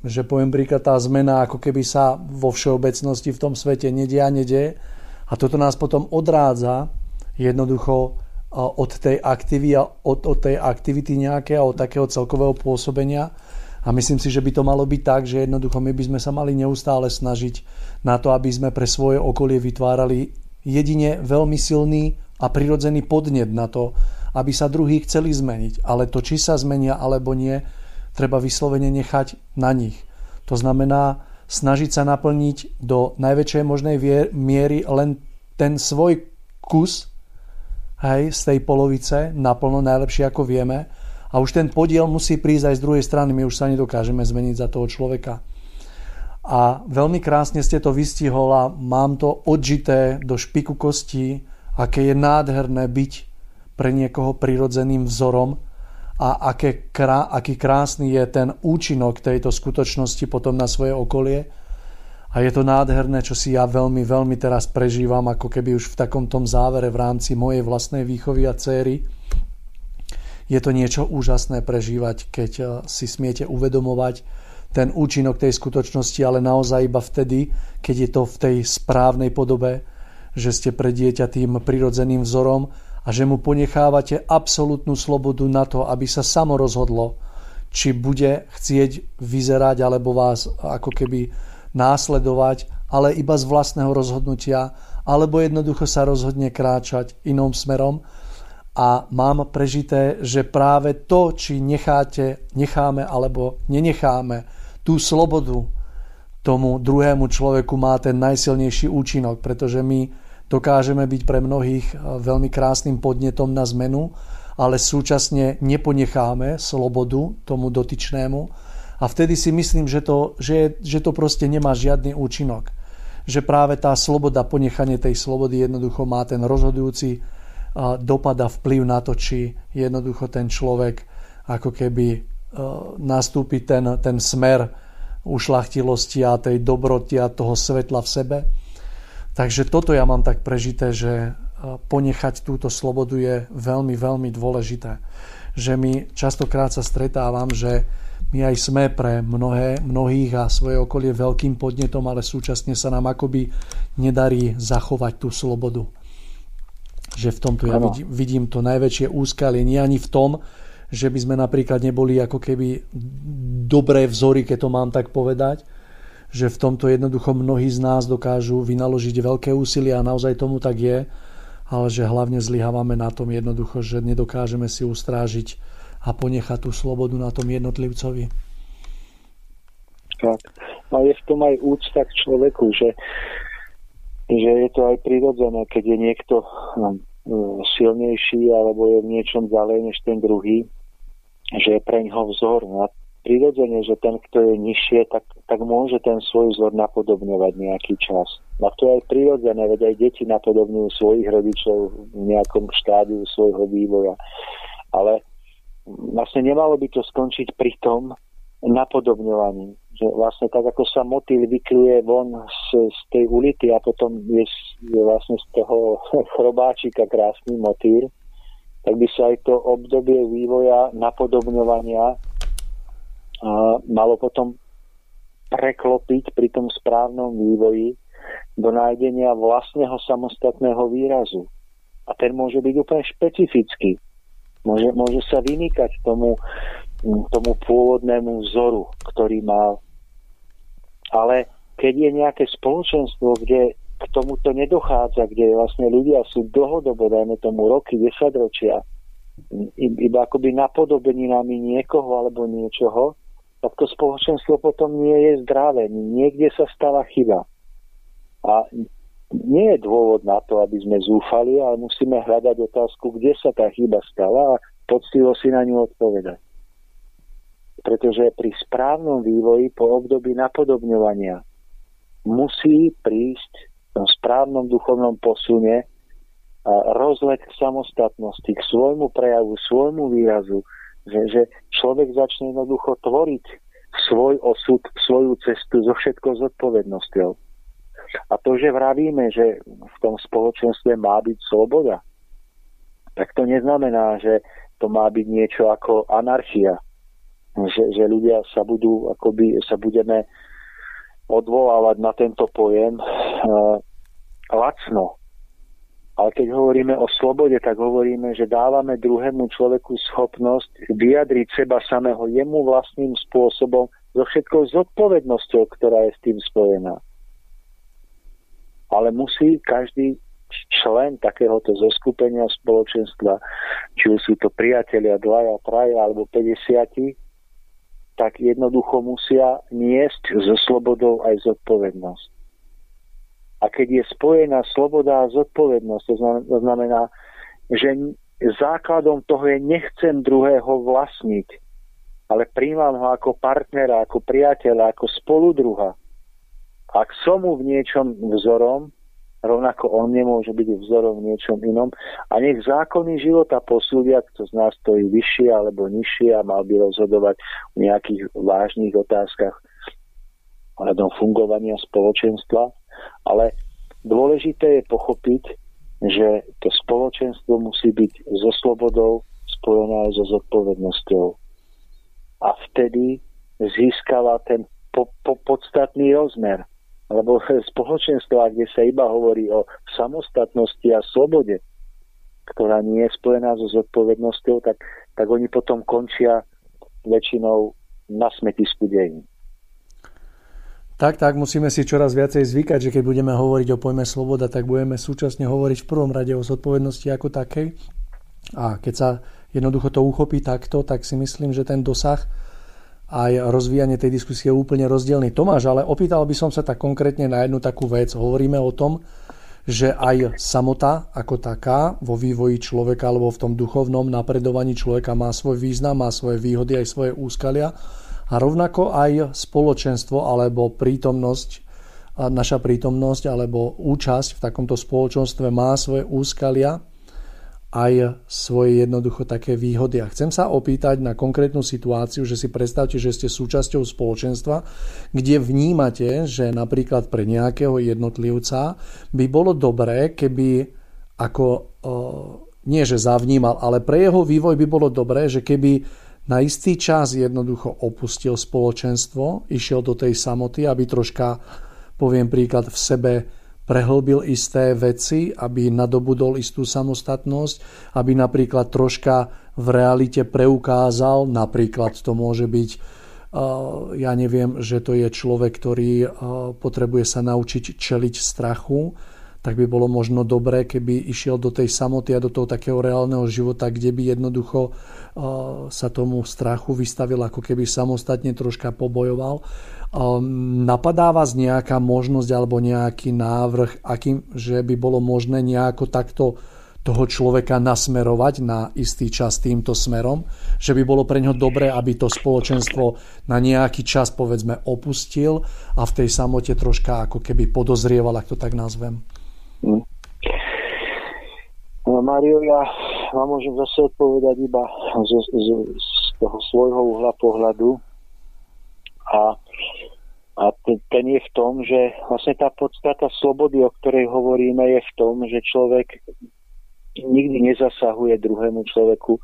že poviem príklad, tá zmena ako keby sa vo všeobecnosti v tom svete nedie a nedie. A toto nás potom odrádza jednoducho od tej aktivity, od, od tej aktivity nejaké a od takého celkového pôsobenia. A myslím si, že by to malo byť tak, že jednoducho my by sme sa mali neustále snažiť na to, aby sme pre svoje okolie vytvárali jedine veľmi silný a prirodzený podnet na to, aby sa druhí chceli zmeniť. Ale to, či sa zmenia alebo nie, treba vyslovene nechať na nich. To znamená snažiť sa naplniť do najväčšej možnej miery len ten svoj kus, hej, z tej polovice naplno najlepšie ako vieme, a už ten podiel musí prísť aj z druhej strany. My už sa nedokážeme zmeniť za toho človeka. A veľmi krásne ste to vystihol a mám to odžité do špiku kostí, aké je nádherné byť pre niekoho prirodzeným vzorom a aké krá, aký krásny je ten účinok tejto skutočnosti potom na svoje okolie. A je to nádherné, čo si ja veľmi, veľmi teraz prežívam, ako keby už v takom tom závere v rámci mojej vlastnej výchovy a céry. Je to niečo úžasné prežívať, keď si smiete uvedomovať ten účinok tej skutočnosti, ale naozaj iba vtedy, keď je to v tej správnej podobe, že ste pre dieťa tým prirodzeným vzorom a že mu ponechávate absolútnu slobodu na to, aby sa samo rozhodlo, či bude chcieť vyzerať alebo vás ako keby následovať, ale iba z vlastného rozhodnutia, alebo jednoducho sa rozhodne kráčať iným smerom. A mám prežité, že práve to, či necháte, necháme alebo nenecháme tú slobodu tomu druhému človeku, má ten najsilnejší účinok, pretože my dokážeme byť pre mnohých veľmi krásnym podnetom na zmenu, ale súčasne neponecháme slobodu tomu dotyčnému a vtedy si myslím, že to, že, že to proste nemá žiadny účinok. Že práve tá sloboda, ponechanie tej slobody jednoducho má ten rozhodujúci dopad a vplyv na to, či jednoducho ten človek ako keby nastúpi ten, ten smer ušlachtilosti a tej dobroty a toho svetla v sebe. Takže toto ja mám tak prežité, že ponechať túto slobodu je veľmi, veľmi dôležité. Že my častokrát sa stretávam, že my aj sme pre mnohé, mnohých a svoje okolie veľkým podnetom, ale súčasne sa nám akoby nedarí zachovať tú slobodu. Že v tomto ja vidím, vidím to najväčšie úskalie. Nie ani v tom, že by sme napríklad neboli ako keby dobré vzory, keď to mám tak povedať, že v tomto jednoducho mnohí z nás dokážu vynaložiť veľké úsilie a naozaj tomu tak je, ale že hlavne zlyhávame na tom jednoducho, že nedokážeme si ustrážiť a ponechať tú slobodu na tom jednotlivcovi. Tak. A je v tom aj úcta k človeku, že že je to aj prirodzené, keď je niekto silnejší alebo je v niečom ďalej než ten druhý, že je pre ňoho vzor. A prirodzene, že ten, kto je nižšie, tak, tak môže ten svoj vzor napodobňovať nejaký čas. A to je aj prirodzené, veď aj deti napodobňujú svojich rodičov v nejakom štádiu svojho vývoja. Ale vlastne nemalo by to skončiť pri tom napodobňovaní. Že vlastne tak, ako sa motýl vykluje von z, z tej ulity a potom je, je vlastne z toho chrobáčika krásny motýl, tak by sa aj to obdobie vývoja, napodobňovania a malo potom preklopiť pri tom správnom vývoji do nájdenia vlastného samostatného výrazu. A ten môže byť úplne špecifický. Môže, môže sa vymýkať tomu, tomu pôvodnému vzoru, ktorý mal. Ale keď je nejaké spoločenstvo, kde k tomuto nedochádza, kde vlastne ľudia sú dlhodobo, dajme tomu roky, desaťročia, iba akoby napodobeninami niekoho alebo niečoho, tak to spoločenstvo potom nie je zdravé. Niekde sa stala chyba. A nie je dôvod na to, aby sme zúfali, ale musíme hľadať otázku, kde sa tá chyba stala a poctivo si na ňu odpovedať. Pretože pri správnom vývoji po období napodobňovania musí prísť v správnom duchovnom posune rozlet k samostatnosti, k svojmu prejavu, svojmu výrazu, že, že človek začne jednoducho tvoriť svoj osud, svoju cestu so všetkou zodpovednosťou. A to, že vravíme, že v tom spoločenstve má byť sloboda, tak to neznamená, že to má byť niečo ako anarchia. Že, že ľudia sa budú, akoby sa budeme odvolávať na tento pojem e, lacno. Ale keď hovoríme o slobode, tak hovoríme, že dávame druhému človeku schopnosť vyjadriť seba samého jemu vlastným spôsobom so všetkou zodpovednosťou, ktorá je s tým spojená. Ale musí každý člen takéhoto zoskupenia spoločenstva, či už sú to priatelia, dvaja, traja alebo päťdesiati, tak jednoducho musia niesť so slobodou aj zodpovednosť. A keď je spojená sloboda a zodpovednosť, to znamená, že základom toho je nechcem druhého vlastniť, ale príjmam ho ako partnera, ako priateľa, ako spoludruha. Ak som mu v niečom vzorom, rovnako on nemôže byť vzorom v niečom inom. A nech zákony života posúdia, kto z nás stojí vyššie alebo nižšie a mal by rozhodovať o nejakých vážnych otázkach ohľadom fungovania spoločenstva. Ale dôležité je pochopiť, že to spoločenstvo musí byť so slobodou spojené aj so zodpovednosťou. A vtedy získava ten po, po, podstatný rozmer. Lebo spoločenstvo, kde sa iba hovorí o samostatnosti a slobode, ktorá nie je spojená so zodpovednosťou, tak, tak oni potom končia väčšinou na smetisku dejín. Tak, tak, musíme si čoraz viacej zvykať, že keď budeme hovoriť o pojme sloboda, tak budeme súčasne hovoriť v prvom rade o zodpovednosti ako takej. A keď sa jednoducho to uchopí takto, tak si myslím, že ten dosah aj rozvíjanie tej diskusie je úplne rozdielný. Tomáš, ale opýtal by som sa tak konkrétne na jednu takú vec. Hovoríme o tom, že aj samota ako taká vo vývoji človeka alebo v tom duchovnom napredovaní človeka má svoj význam, má svoje výhody, aj svoje úskalia. A rovnako aj spoločenstvo alebo prítomnosť, naša prítomnosť alebo účasť v takomto spoločenstve má svoje úskalia, aj svoje jednoducho také výhody. A chcem sa opýtať na konkrétnu situáciu, že si predstavte, že ste súčasťou spoločenstva, kde vnímate, že napríklad pre nejakého jednotlivca by bolo dobré, keby ako, nie že zavnímal, ale pre jeho vývoj by bolo dobré, že keby na istý čas jednoducho opustil spoločenstvo, išiel do tej samoty, aby troška, poviem príklad, v sebe prehlbil isté veci, aby nadobudol istú samostatnosť, aby napríklad troška v realite preukázal, napríklad to môže byť, ja neviem, že to je človek, ktorý potrebuje sa naučiť čeliť strachu, tak by bolo možno dobré, keby išiel do tej samoty a do toho takého reálneho života, kde by jednoducho sa tomu strachu vystavil, ako keby samostatne troška pobojoval. Napadá vás nejaká možnosť alebo nejaký návrh, akým, že by bolo možné nejako takto toho človeka nasmerovať na istý čas týmto smerom? Že by bolo pre ňo dobré, aby to spoločenstvo na nejaký čas, povedzme, opustil a v tej samote troška ako keby podozrieval, ak to tak nazvem? Hm. No, Mário, ja vám môžem zase odpovedať iba z, z, z toho svojho uhla pohľadu. A, a ten je v tom, že vlastne tá podstata slobody, o ktorej hovoríme, je v tom, že človek nikdy nezasahuje druhému človeku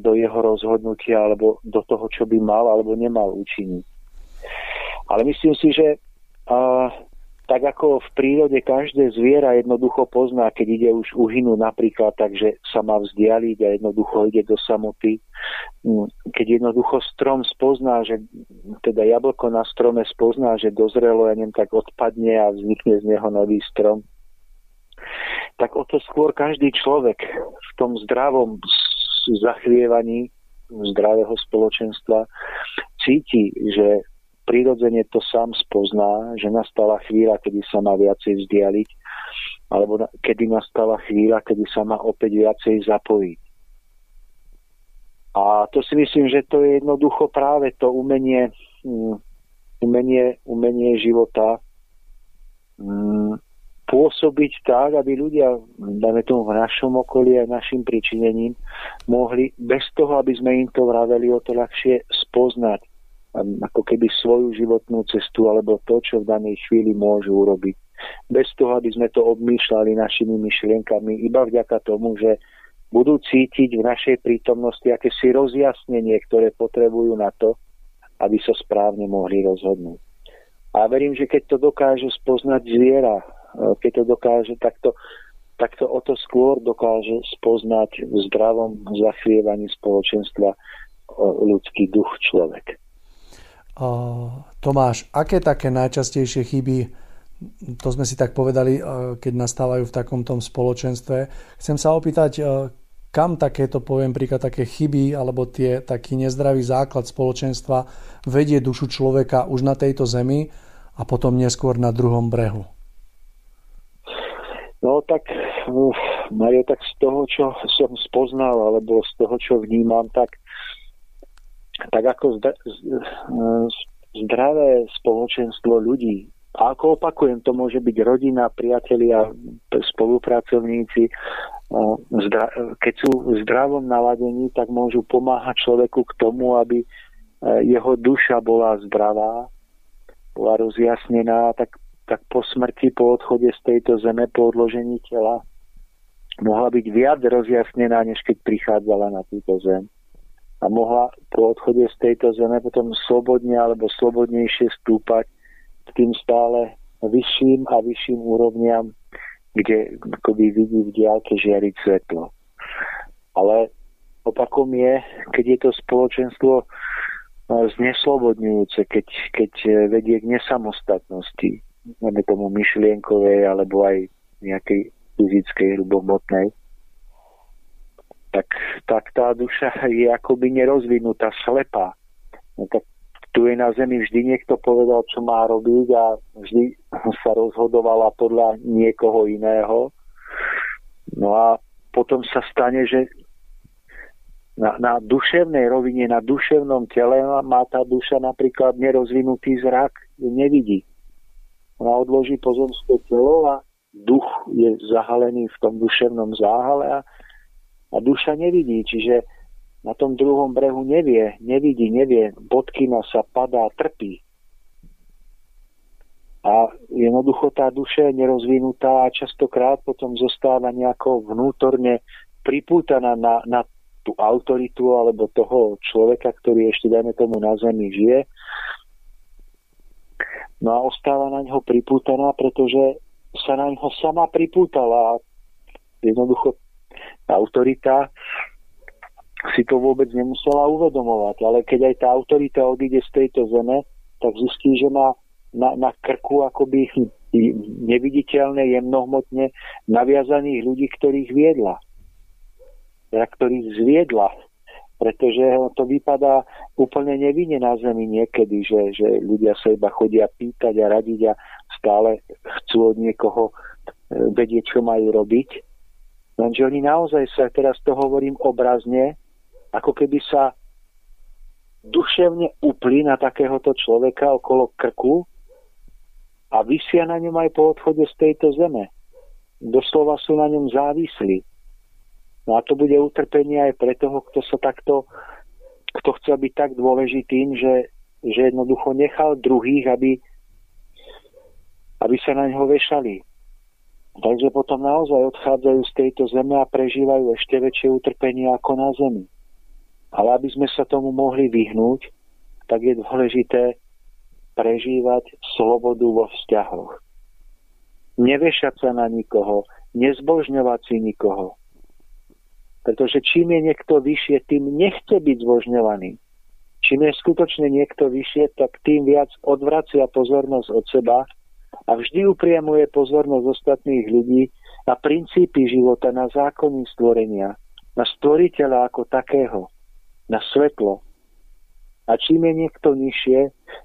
do jeho rozhodnutia alebo do toho, čo by mal alebo nemal učiniť. Ale myslím si, že a, tak ako v prírode každé zviera jednoducho pozná, keď ide už uhynú napríklad, takže sa má vzdialiť a jednoducho ide do samoty. Keď jednoducho strom spozná, že teda jablko na strome spozná, že dozrelo, ja neviem, tak odpadne a vznikne z neho nový strom. Tak o to skôr každý človek v tom zdravom zachvievaní zdravého spoločenstva cíti, že prirodzene to sám spozná, že nastala chvíľa, kedy sa má viacej vzdialiť, alebo kedy nastala chvíľa, kedy sa má opäť viacej zapojiť. A to si myslím, že to je jednoducho práve to umenie, umenie, umenie života pôsobiť tak, aby ľudia, dajme tomu v našom okolí a našim pričinením, mohli bez toho, aby sme im to vraveli, o to ľahšie spoznať ako keby svoju životnú cestu alebo to, čo v danej chvíli môžu urobiť. Bez toho, aby sme to obmýšľali našimi myšlienkami, iba vďaka tomu, že budú cítiť v našej prítomnosti akési rozjasnenie, ktoré potrebujú na to, aby sa správne mohli rozhodnúť. A verím, že keď to dokáže spoznať zviera, keď to dokáže takto, takto o to skôr dokáže spoznať v zdravom zachvievaní spoločenstva ľudský duch človek. Tomáš, aké také najčastejšie chyby, to sme si tak povedali, keď nastávajú v takomto spoločenstve. Chcem sa opýtať, kam takéto, poviem príklad, také chyby alebo tie, taký nezdravý základ spoločenstva vedie dušu človeka už na tejto zemi a potom neskôr na druhom brehu? No tak, uf, Mario, tak z toho, čo som spoznal alebo z toho, čo vnímam, tak tak ako zdravé spoločenstvo ľudí. A ako opakujem, to môže byť rodina, priatelia, spolupracovníci. Keď sú v zdravom naladení, tak môžu pomáhať človeku k tomu, aby jeho duša bola zdravá, bola rozjasnená, tak, tak po smrti, po odchode z tejto zeme, po odložení tela, mohla byť viac rozjasnená, než keď prichádzala na túto zem. A mohla po odchode z tejto zeme potom slobodne alebo slobodnejšie stúpať k tým stále vyšším a vyšším úrovniam, kde akoby vidí v diaľke žiariť svetlo. Ale opakom je, keď je to spoločenstvo zneslobodňujúce, keď, keď vedie k nesamostatnosti, najmä tomu myšlienkovej alebo aj nejakej fyzickej hrubomotnej, Tak, tak tá duša je akoby nerozvinutá, slepá. No, tak tu je na zemi vždy niekto povedal, čo má robiť a vždy sa rozhodovala podľa niekoho iného. No a potom sa stane, že na, na duševnej rovine, na duševnom tele má tá duša napríklad nerozvinutý zrak, nevidí. Ona odloží pozemské telo a duch je zahalený v tom duševnom záhale a A duša nevidí, čiže na tom druhom brehu nevie, nevidí, nevie, bodkina sa, padá, trpí. A jednoducho tá duša je nerozvinutá a častokrát potom zostáva nejako vnútorne pripútaná na, na tú autoritu alebo toho človeka, ktorý ešte, dajme tomu, na zemi žije. No a ostáva na ňo pripútaná, pretože sa na ňo sama pripútala a jednoducho autorita si to vôbec nemusela uvedomovať, ale keď aj tá autorita odíde z tejto zeme, tak zistí, že má na, na krku akoby neviditeľne, jemnohmotne naviazaných ľudí, ktorých viedla. Teda ktorých zviedla. Pretože to vypadá úplne nevinne na zemi niekedy, že, že ľudia sa iba chodia pýtať a radiť a stále chcú od niekoho vedieť, čo majú robiť. Lenže oni naozaj sa, teraz to hovorím obrazne, ako keby sa duševne upli na takéhoto človeka okolo krku a visia na ňom aj po odchode z tejto zeme. Doslova sú na ňom závislí. No a to bude utrpenie aj pre toho, kto sa takto, kto chcel byť tak dôležitým, že, že jednoducho nechal druhých, aby, aby sa na ňoho vešali. Takže potom naozaj odchádzajú z tejto zeme a prežívajú ešte väčšie utrpenie ako na zemi. Ale aby sme sa tomu mohli vyhnúť, tak je dôležité prežívať slobodu vo vzťahoch. Neviešať sa na nikoho, nezbožňovať si nikoho. Pretože čím je niekto vyššie, tým nechce byť zbožňovaný. Čím je skutočne niekto vyššie, tak tým viac odvracia pozornosť od seba a vždy upriamuje pozornosť ostatných ľudí na princípy života, na zákony stvorenia, na stvoriteľa ako takého, na svetlo. A čím je niekto nižšie,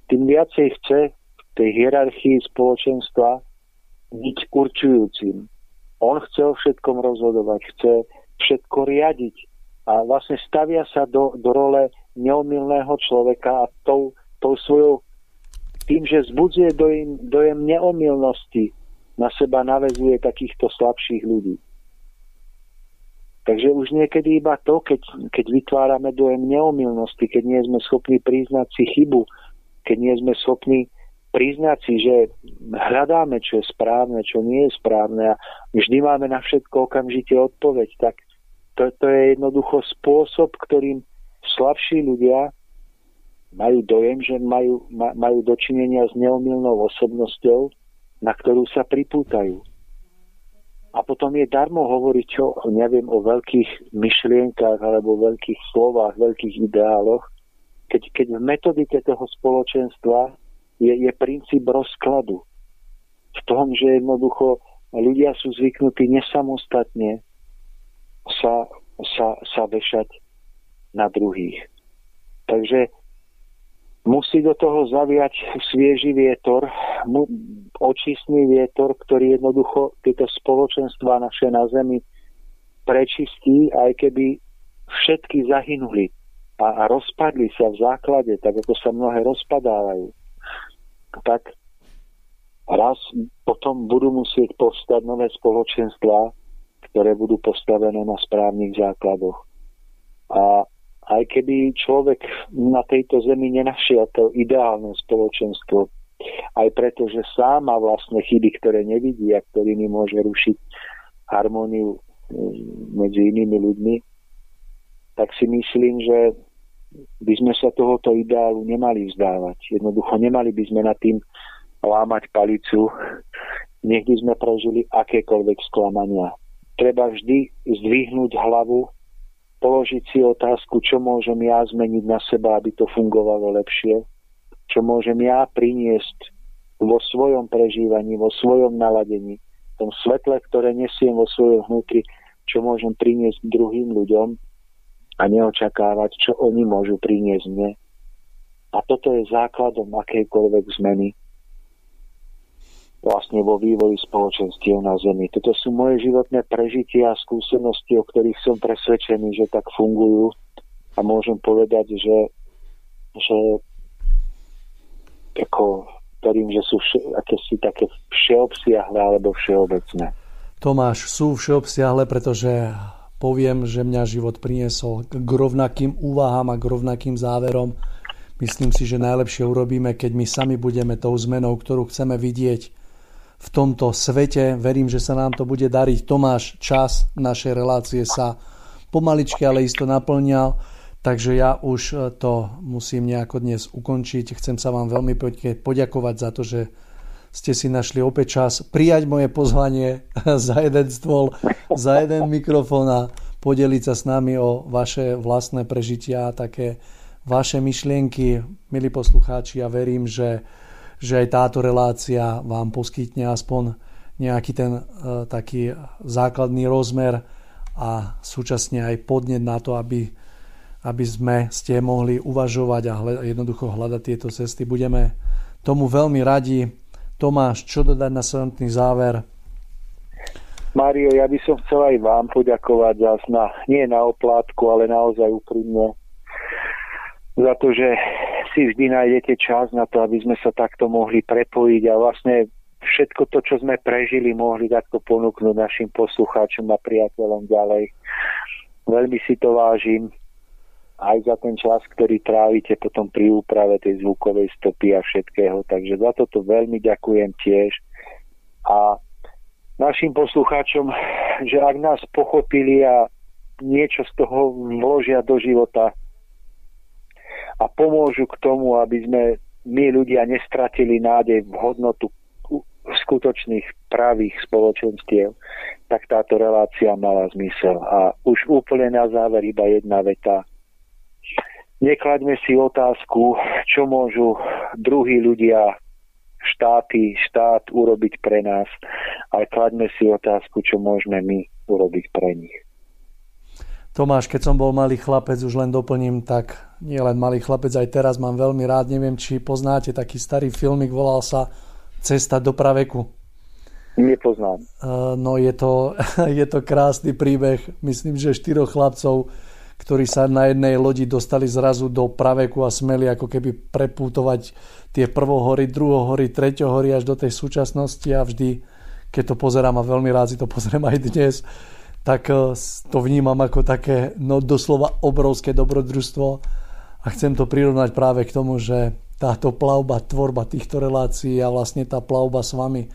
tým viacej chce v tej hierarchii spoločenstva byť určujúcim. On chce o všetkom rozhodovať, chce všetko riadiť a vlastne stavia sa do, do role neomylného človeka a tou, tou svojou, tým, že zbudzuje dojem, dojem neomylnosti, na seba naväzuje takýchto slabších ľudí. Takže už niekedy iba to, keď, keď vytvárame dojem neomylnosti, keď nie sme schopní priznať si chybu, keď nie sme schopní priznať si, že hľadáme, čo je správne, čo nie je správne a vždy máme na všetko okamžite odpoveď, tak to, to je jednoducho spôsob, ktorým slabší ľudia majú dojem, že majú, majú dočinenia s neomylnou osobnosťou, na ktorú sa pripútajú. A potom je darmo hovoriť o, neviem, o veľkých myšlienkách alebo veľkých slovách, veľkých ideáloch, keď, keď v metodike toho spoločenstva Je, je princíp rozkladu. V tom, že jednoducho ľudia sú zvyknutí nesamostatne sa, sa, sa vešať na druhých. Takže musí do toho zaviať svieži vietor, mu, očistný vietor, ktorý jednoducho tieto spoločenstvá naše na zemi prečistí, aj keby všetky zahynuli a, a rozpadli sa v základe, tak ako sa mnohé rozpadávajú. Tak raz potom budú musieť povstať nové spoločenstvá, ktoré budú postavené na správnych základoch. A aj keby človek na tejto zemi nenašiel to ideálne spoločenstvo, aj preto, že sám má vlastne chyby, ktoré nevidí a ktorými môže rušiť harmóniu medzi inými ľuďmi, tak si myslím, že by sme sa tohoto ideálu nemali vzdávať. Jednoducho nemali by sme nad tým lámať palicu. Niekdy sme prežili akékoľvek sklamania. Treba vždy zdvihnúť hlavu, položiť si otázku, čo môžem ja zmeniť na seba, aby to fungovalo lepšie, čo môžem ja priniesť vo svojom prežívaní, vo svojom naladení, v tom svetle, ktoré nesiem vo svojom vnútri, čo môžem priniesť druhým ľuďom, a neočakávať, čo oni môžu priniesť mne. A toto je základom akejkoľvek zmeny vlastne vo vývoji spoločenstiev na Zemi. Toto sú moje životné prežitia a skúsenosti, o ktorých som presvedčený, že tak fungujú a môžem povedať, že, že ako, ktorým, že sú vše, akési také všeobsiahle alebo všeobecné. Tomáš, sú všeobsiahle, pretože poviem, že mňa život priniesol k rovnakým úvahám a k rovnakým záverom. Myslím si, že najlepšie urobíme, keď my sami budeme tou zmenou, ktorú chceme vidieť v tomto svete. Verím, že sa nám to bude dariť. Tomáš, čas našej relácie sa pomaličky, ale isto naplňal, takže ja už to musím nejako dnes ukončiť. Chcem sa vám veľmi poďakovať za to, že ste si našli opäť čas prijať moje pozvanie za jeden stôl, za jeden mikrofón a podeliť sa s nami o vaše vlastné prežitia a také vaše myšlienky. Milí poslucháči, ja verím, že, že aj táto relácia vám poskytne aspoň nejaký ten e, taký základný rozmer a súčasne aj podnet na to, aby, aby sme ste mohli uvažovať a hľad, jednoducho hľadať tieto cesty. Budeme tomu veľmi radi. Tomáš, čo dodať na samotný záver? Mário, ja by som chcel aj vám poďakovať zás na, nie na oplátku, ale naozaj úprimne za to, že si vždy nájdete čas na to, aby sme sa takto mohli prepojiť a vlastne všetko to, čo sme prežili, mohli takto ponúknuť našim poslucháčom a priateľom ďalej. Veľmi si to vážim aj za ten čas, ktorý trávite potom pri úprave tej zvukovej stopy a všetkého. Takže za toto veľmi ďakujem tiež. A našim poslucháčom, že ak nás pochopili a niečo z toho vložia do života a pomôžu k tomu, aby sme my ľudia nestratili nádej v hodnotu skutočných pravých spoločenstiev, tak táto relácia mala zmysel. A už úplne na záver iba jedna veta. Neklaďme si otázku, čo môžu druhí ľudia, štáty, štát urobiť pre nás, ale klaďme si otázku, čo môžeme my urobiť pre nich. Tomáš, keď som bol malý chlapec, už len doplním, tak nie len malý chlapec, aj teraz mám veľmi rád, neviem, či poznáte taký starý filmik, volal sa Cesta do praveku. Nepoznám. No je to, je to krásny príbeh. Myslím, že štyroch chlapcov, ktorí sa na jednej lodi dostali zrazu do praveku a smeli ako keby prepútovať tie prvohory, druhohory, treťohory až do tej súčasnosti. A vždy, keď to pozerám, a veľmi rád si to pozriem aj dnes, tak to vnímam ako také, no doslova obrovské dobrodružstvo. A chcem to prirovnať práve k tomu, že táto plavba, tvorba týchto relácií a vlastne tá plavba s vami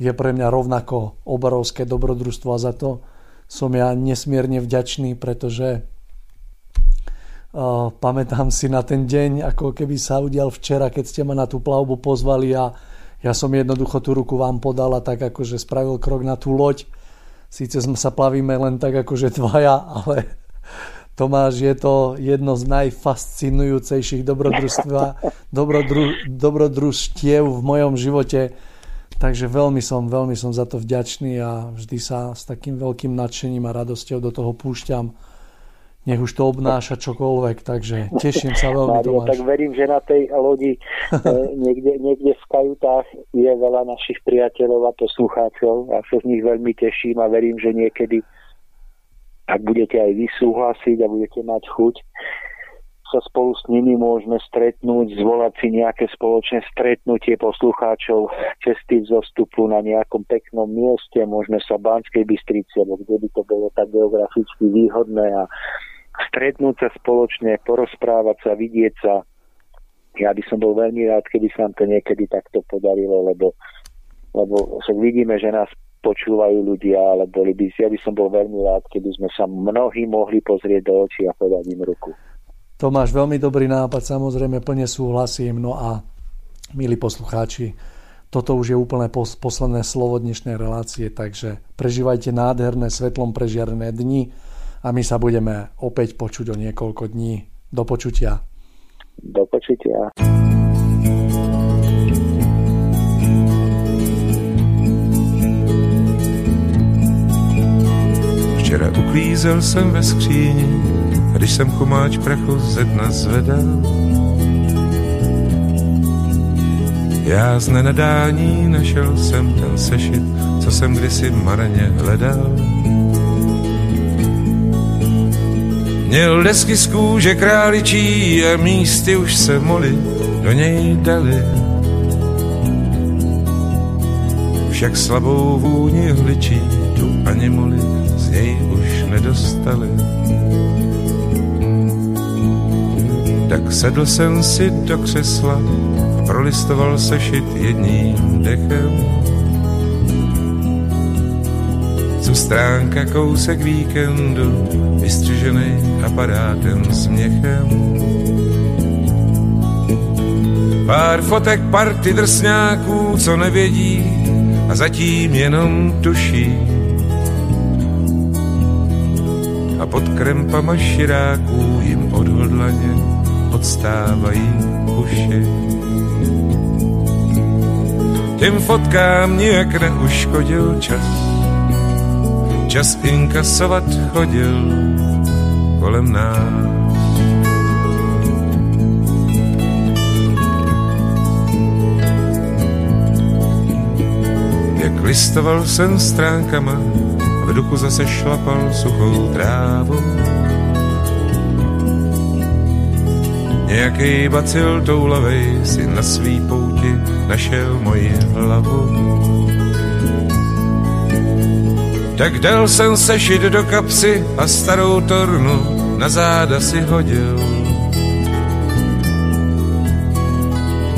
je pre mňa rovnako obrovské dobrodružstvo a za to som ja nesmierne vďačný, pretože uh, pamätám si na ten deň, ako keby sa udial včera, keď ste ma na tú plavbu pozvali a ja som jednoducho tú ruku vám podala, tak akože spravil krok na tú loď. Síce sa plavíme len tak akože dvaja, ale Tomáš, je to jedno z najfascinujúcejších dobrodru, dobrodružstiev v mojom živote. Takže veľmi som, veľmi som za to vďačný a vždy sa s takým veľkým nadšením a radosťou do toho púšťam. Nech už to obnáša čokoľvek, takže teším sa veľmi, Mário, Tomáš. Tak verím, že na tej lodi niekde, niekde v kajutách je veľa našich priateľov a poslucháčov. Ja sa z nich veľmi teším a verím, že niekedy, ak budete aj vy súhlasiť a budete mať chuť, sa spolu s nimi môžeme stretnúť, zvolať si nejaké spoločné stretnutie poslucháčov Cesty vzostupu na nejakom peknom mieste, môžeme sa v Banskej Bystrici, alebo kde by to bolo tak geograficky výhodné, a stretnúť sa spoločne, porozprávať sa, vidieť sa. Ja by som bol veľmi rád, keby sa nám to niekedy takto podarilo, lebo, lebo vidíme, že nás počúvajú ľudia, ale boli by, ja by som bol veľmi rád, keby sme sa mnohí mohli pozrieť do očí a podať im ruku. Tomáš, veľmi dobrý nápad, samozrejme plne súhlasím. No a milí poslucháči, toto už je úplne posledné slovo dnešnej relácie, takže prežívajte nádherné, svetlom prežiarené dni a my sa budeme opäť počuť o niekoľko dní. Do počutia. Do počutia. Včera uklízel jsem ve skříni, když jsem komáč prachu ze dna zvedal. Já z nenadání našel jsem ten sešit, co jsem kdysi marně hledal. Měl desky z kůže králičí a místy už se moly do něj dali. Však slabou vůni hličí tu ani moly z něj už nedostali. Tak sedl jsem si do křesla a prolistoval sešit jedním dechem. Co stránka, kousek víkendu, vystřiženej aparátem směchem. Pár fotek party drsňáků, co nevědí a zatím jenom tuší. A pod krempama širáků jim odhodlaně odstávají uši. Těm fotkám nijak neuškodil čas, čas inkasovat chodil kolem nás. Jak listoval jsem stránkama, v duchu zase šlapal suchou trávu. Nějakej bacil toulavej si na svý pouti našel moji hlavu. Tak dal jsem sešit do kapsy a starou tornu na záda si hodil.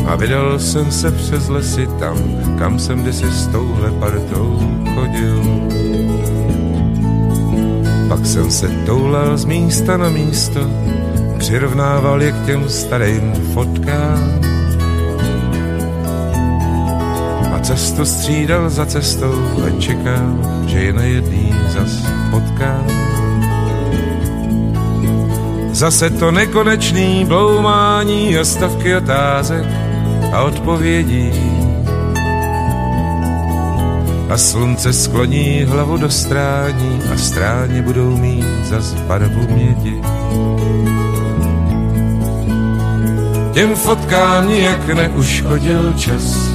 A vydal jsem se přes lesy tam, kam jsem kdysi s touhle partou chodil. Pak jsem se toulal z místa na místo, přirovnával je k těm starým fotkám. cestu střídal za cestou a čekal, že je najedný zas potkal. Zase to nekonečný bloumání a stavky otázek a odpovědí. A slunce skloní hlavu do strání a stráně budou mít zas barvu mědi. Těm fotkám nijak neuškodil čas,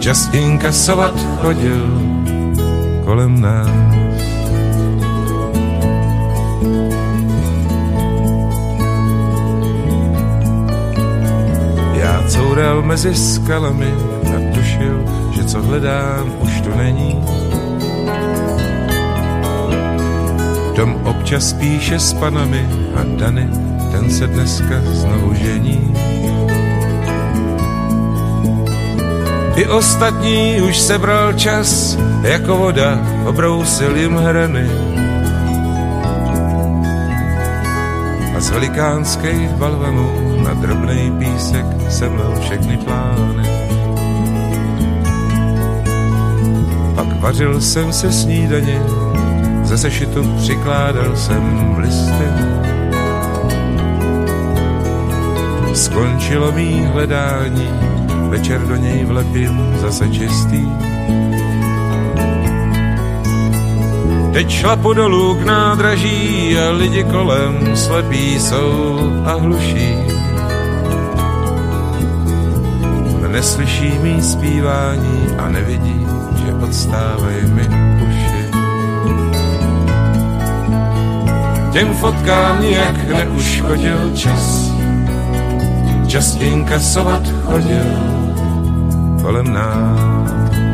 čas inkasovat chodil kolem nás. Já coural mezi skalami a tušil, že co hledám, už tu není. Dom občas píše s panami a Dany, ten se dneska znovu žení. I ostatní už sebral čas, jako voda obrousil jim hrany. A z velikánských balvanů na drobnej písek semlel všechny plány. Pak vařil jsem se snídaně, ze sešitu přikládal jsem listy. Skončilo mý hledání, večer do něj vlepím zase čistý. Teď šlapu dolů k nádraží a lidi kolem slepí jsou a hluší. Neslyší mý zpívání a nevidí, že odstávají mi uši. Těm fotkám nijak neuškodil čas, čas inkasovat chodil kolem nás.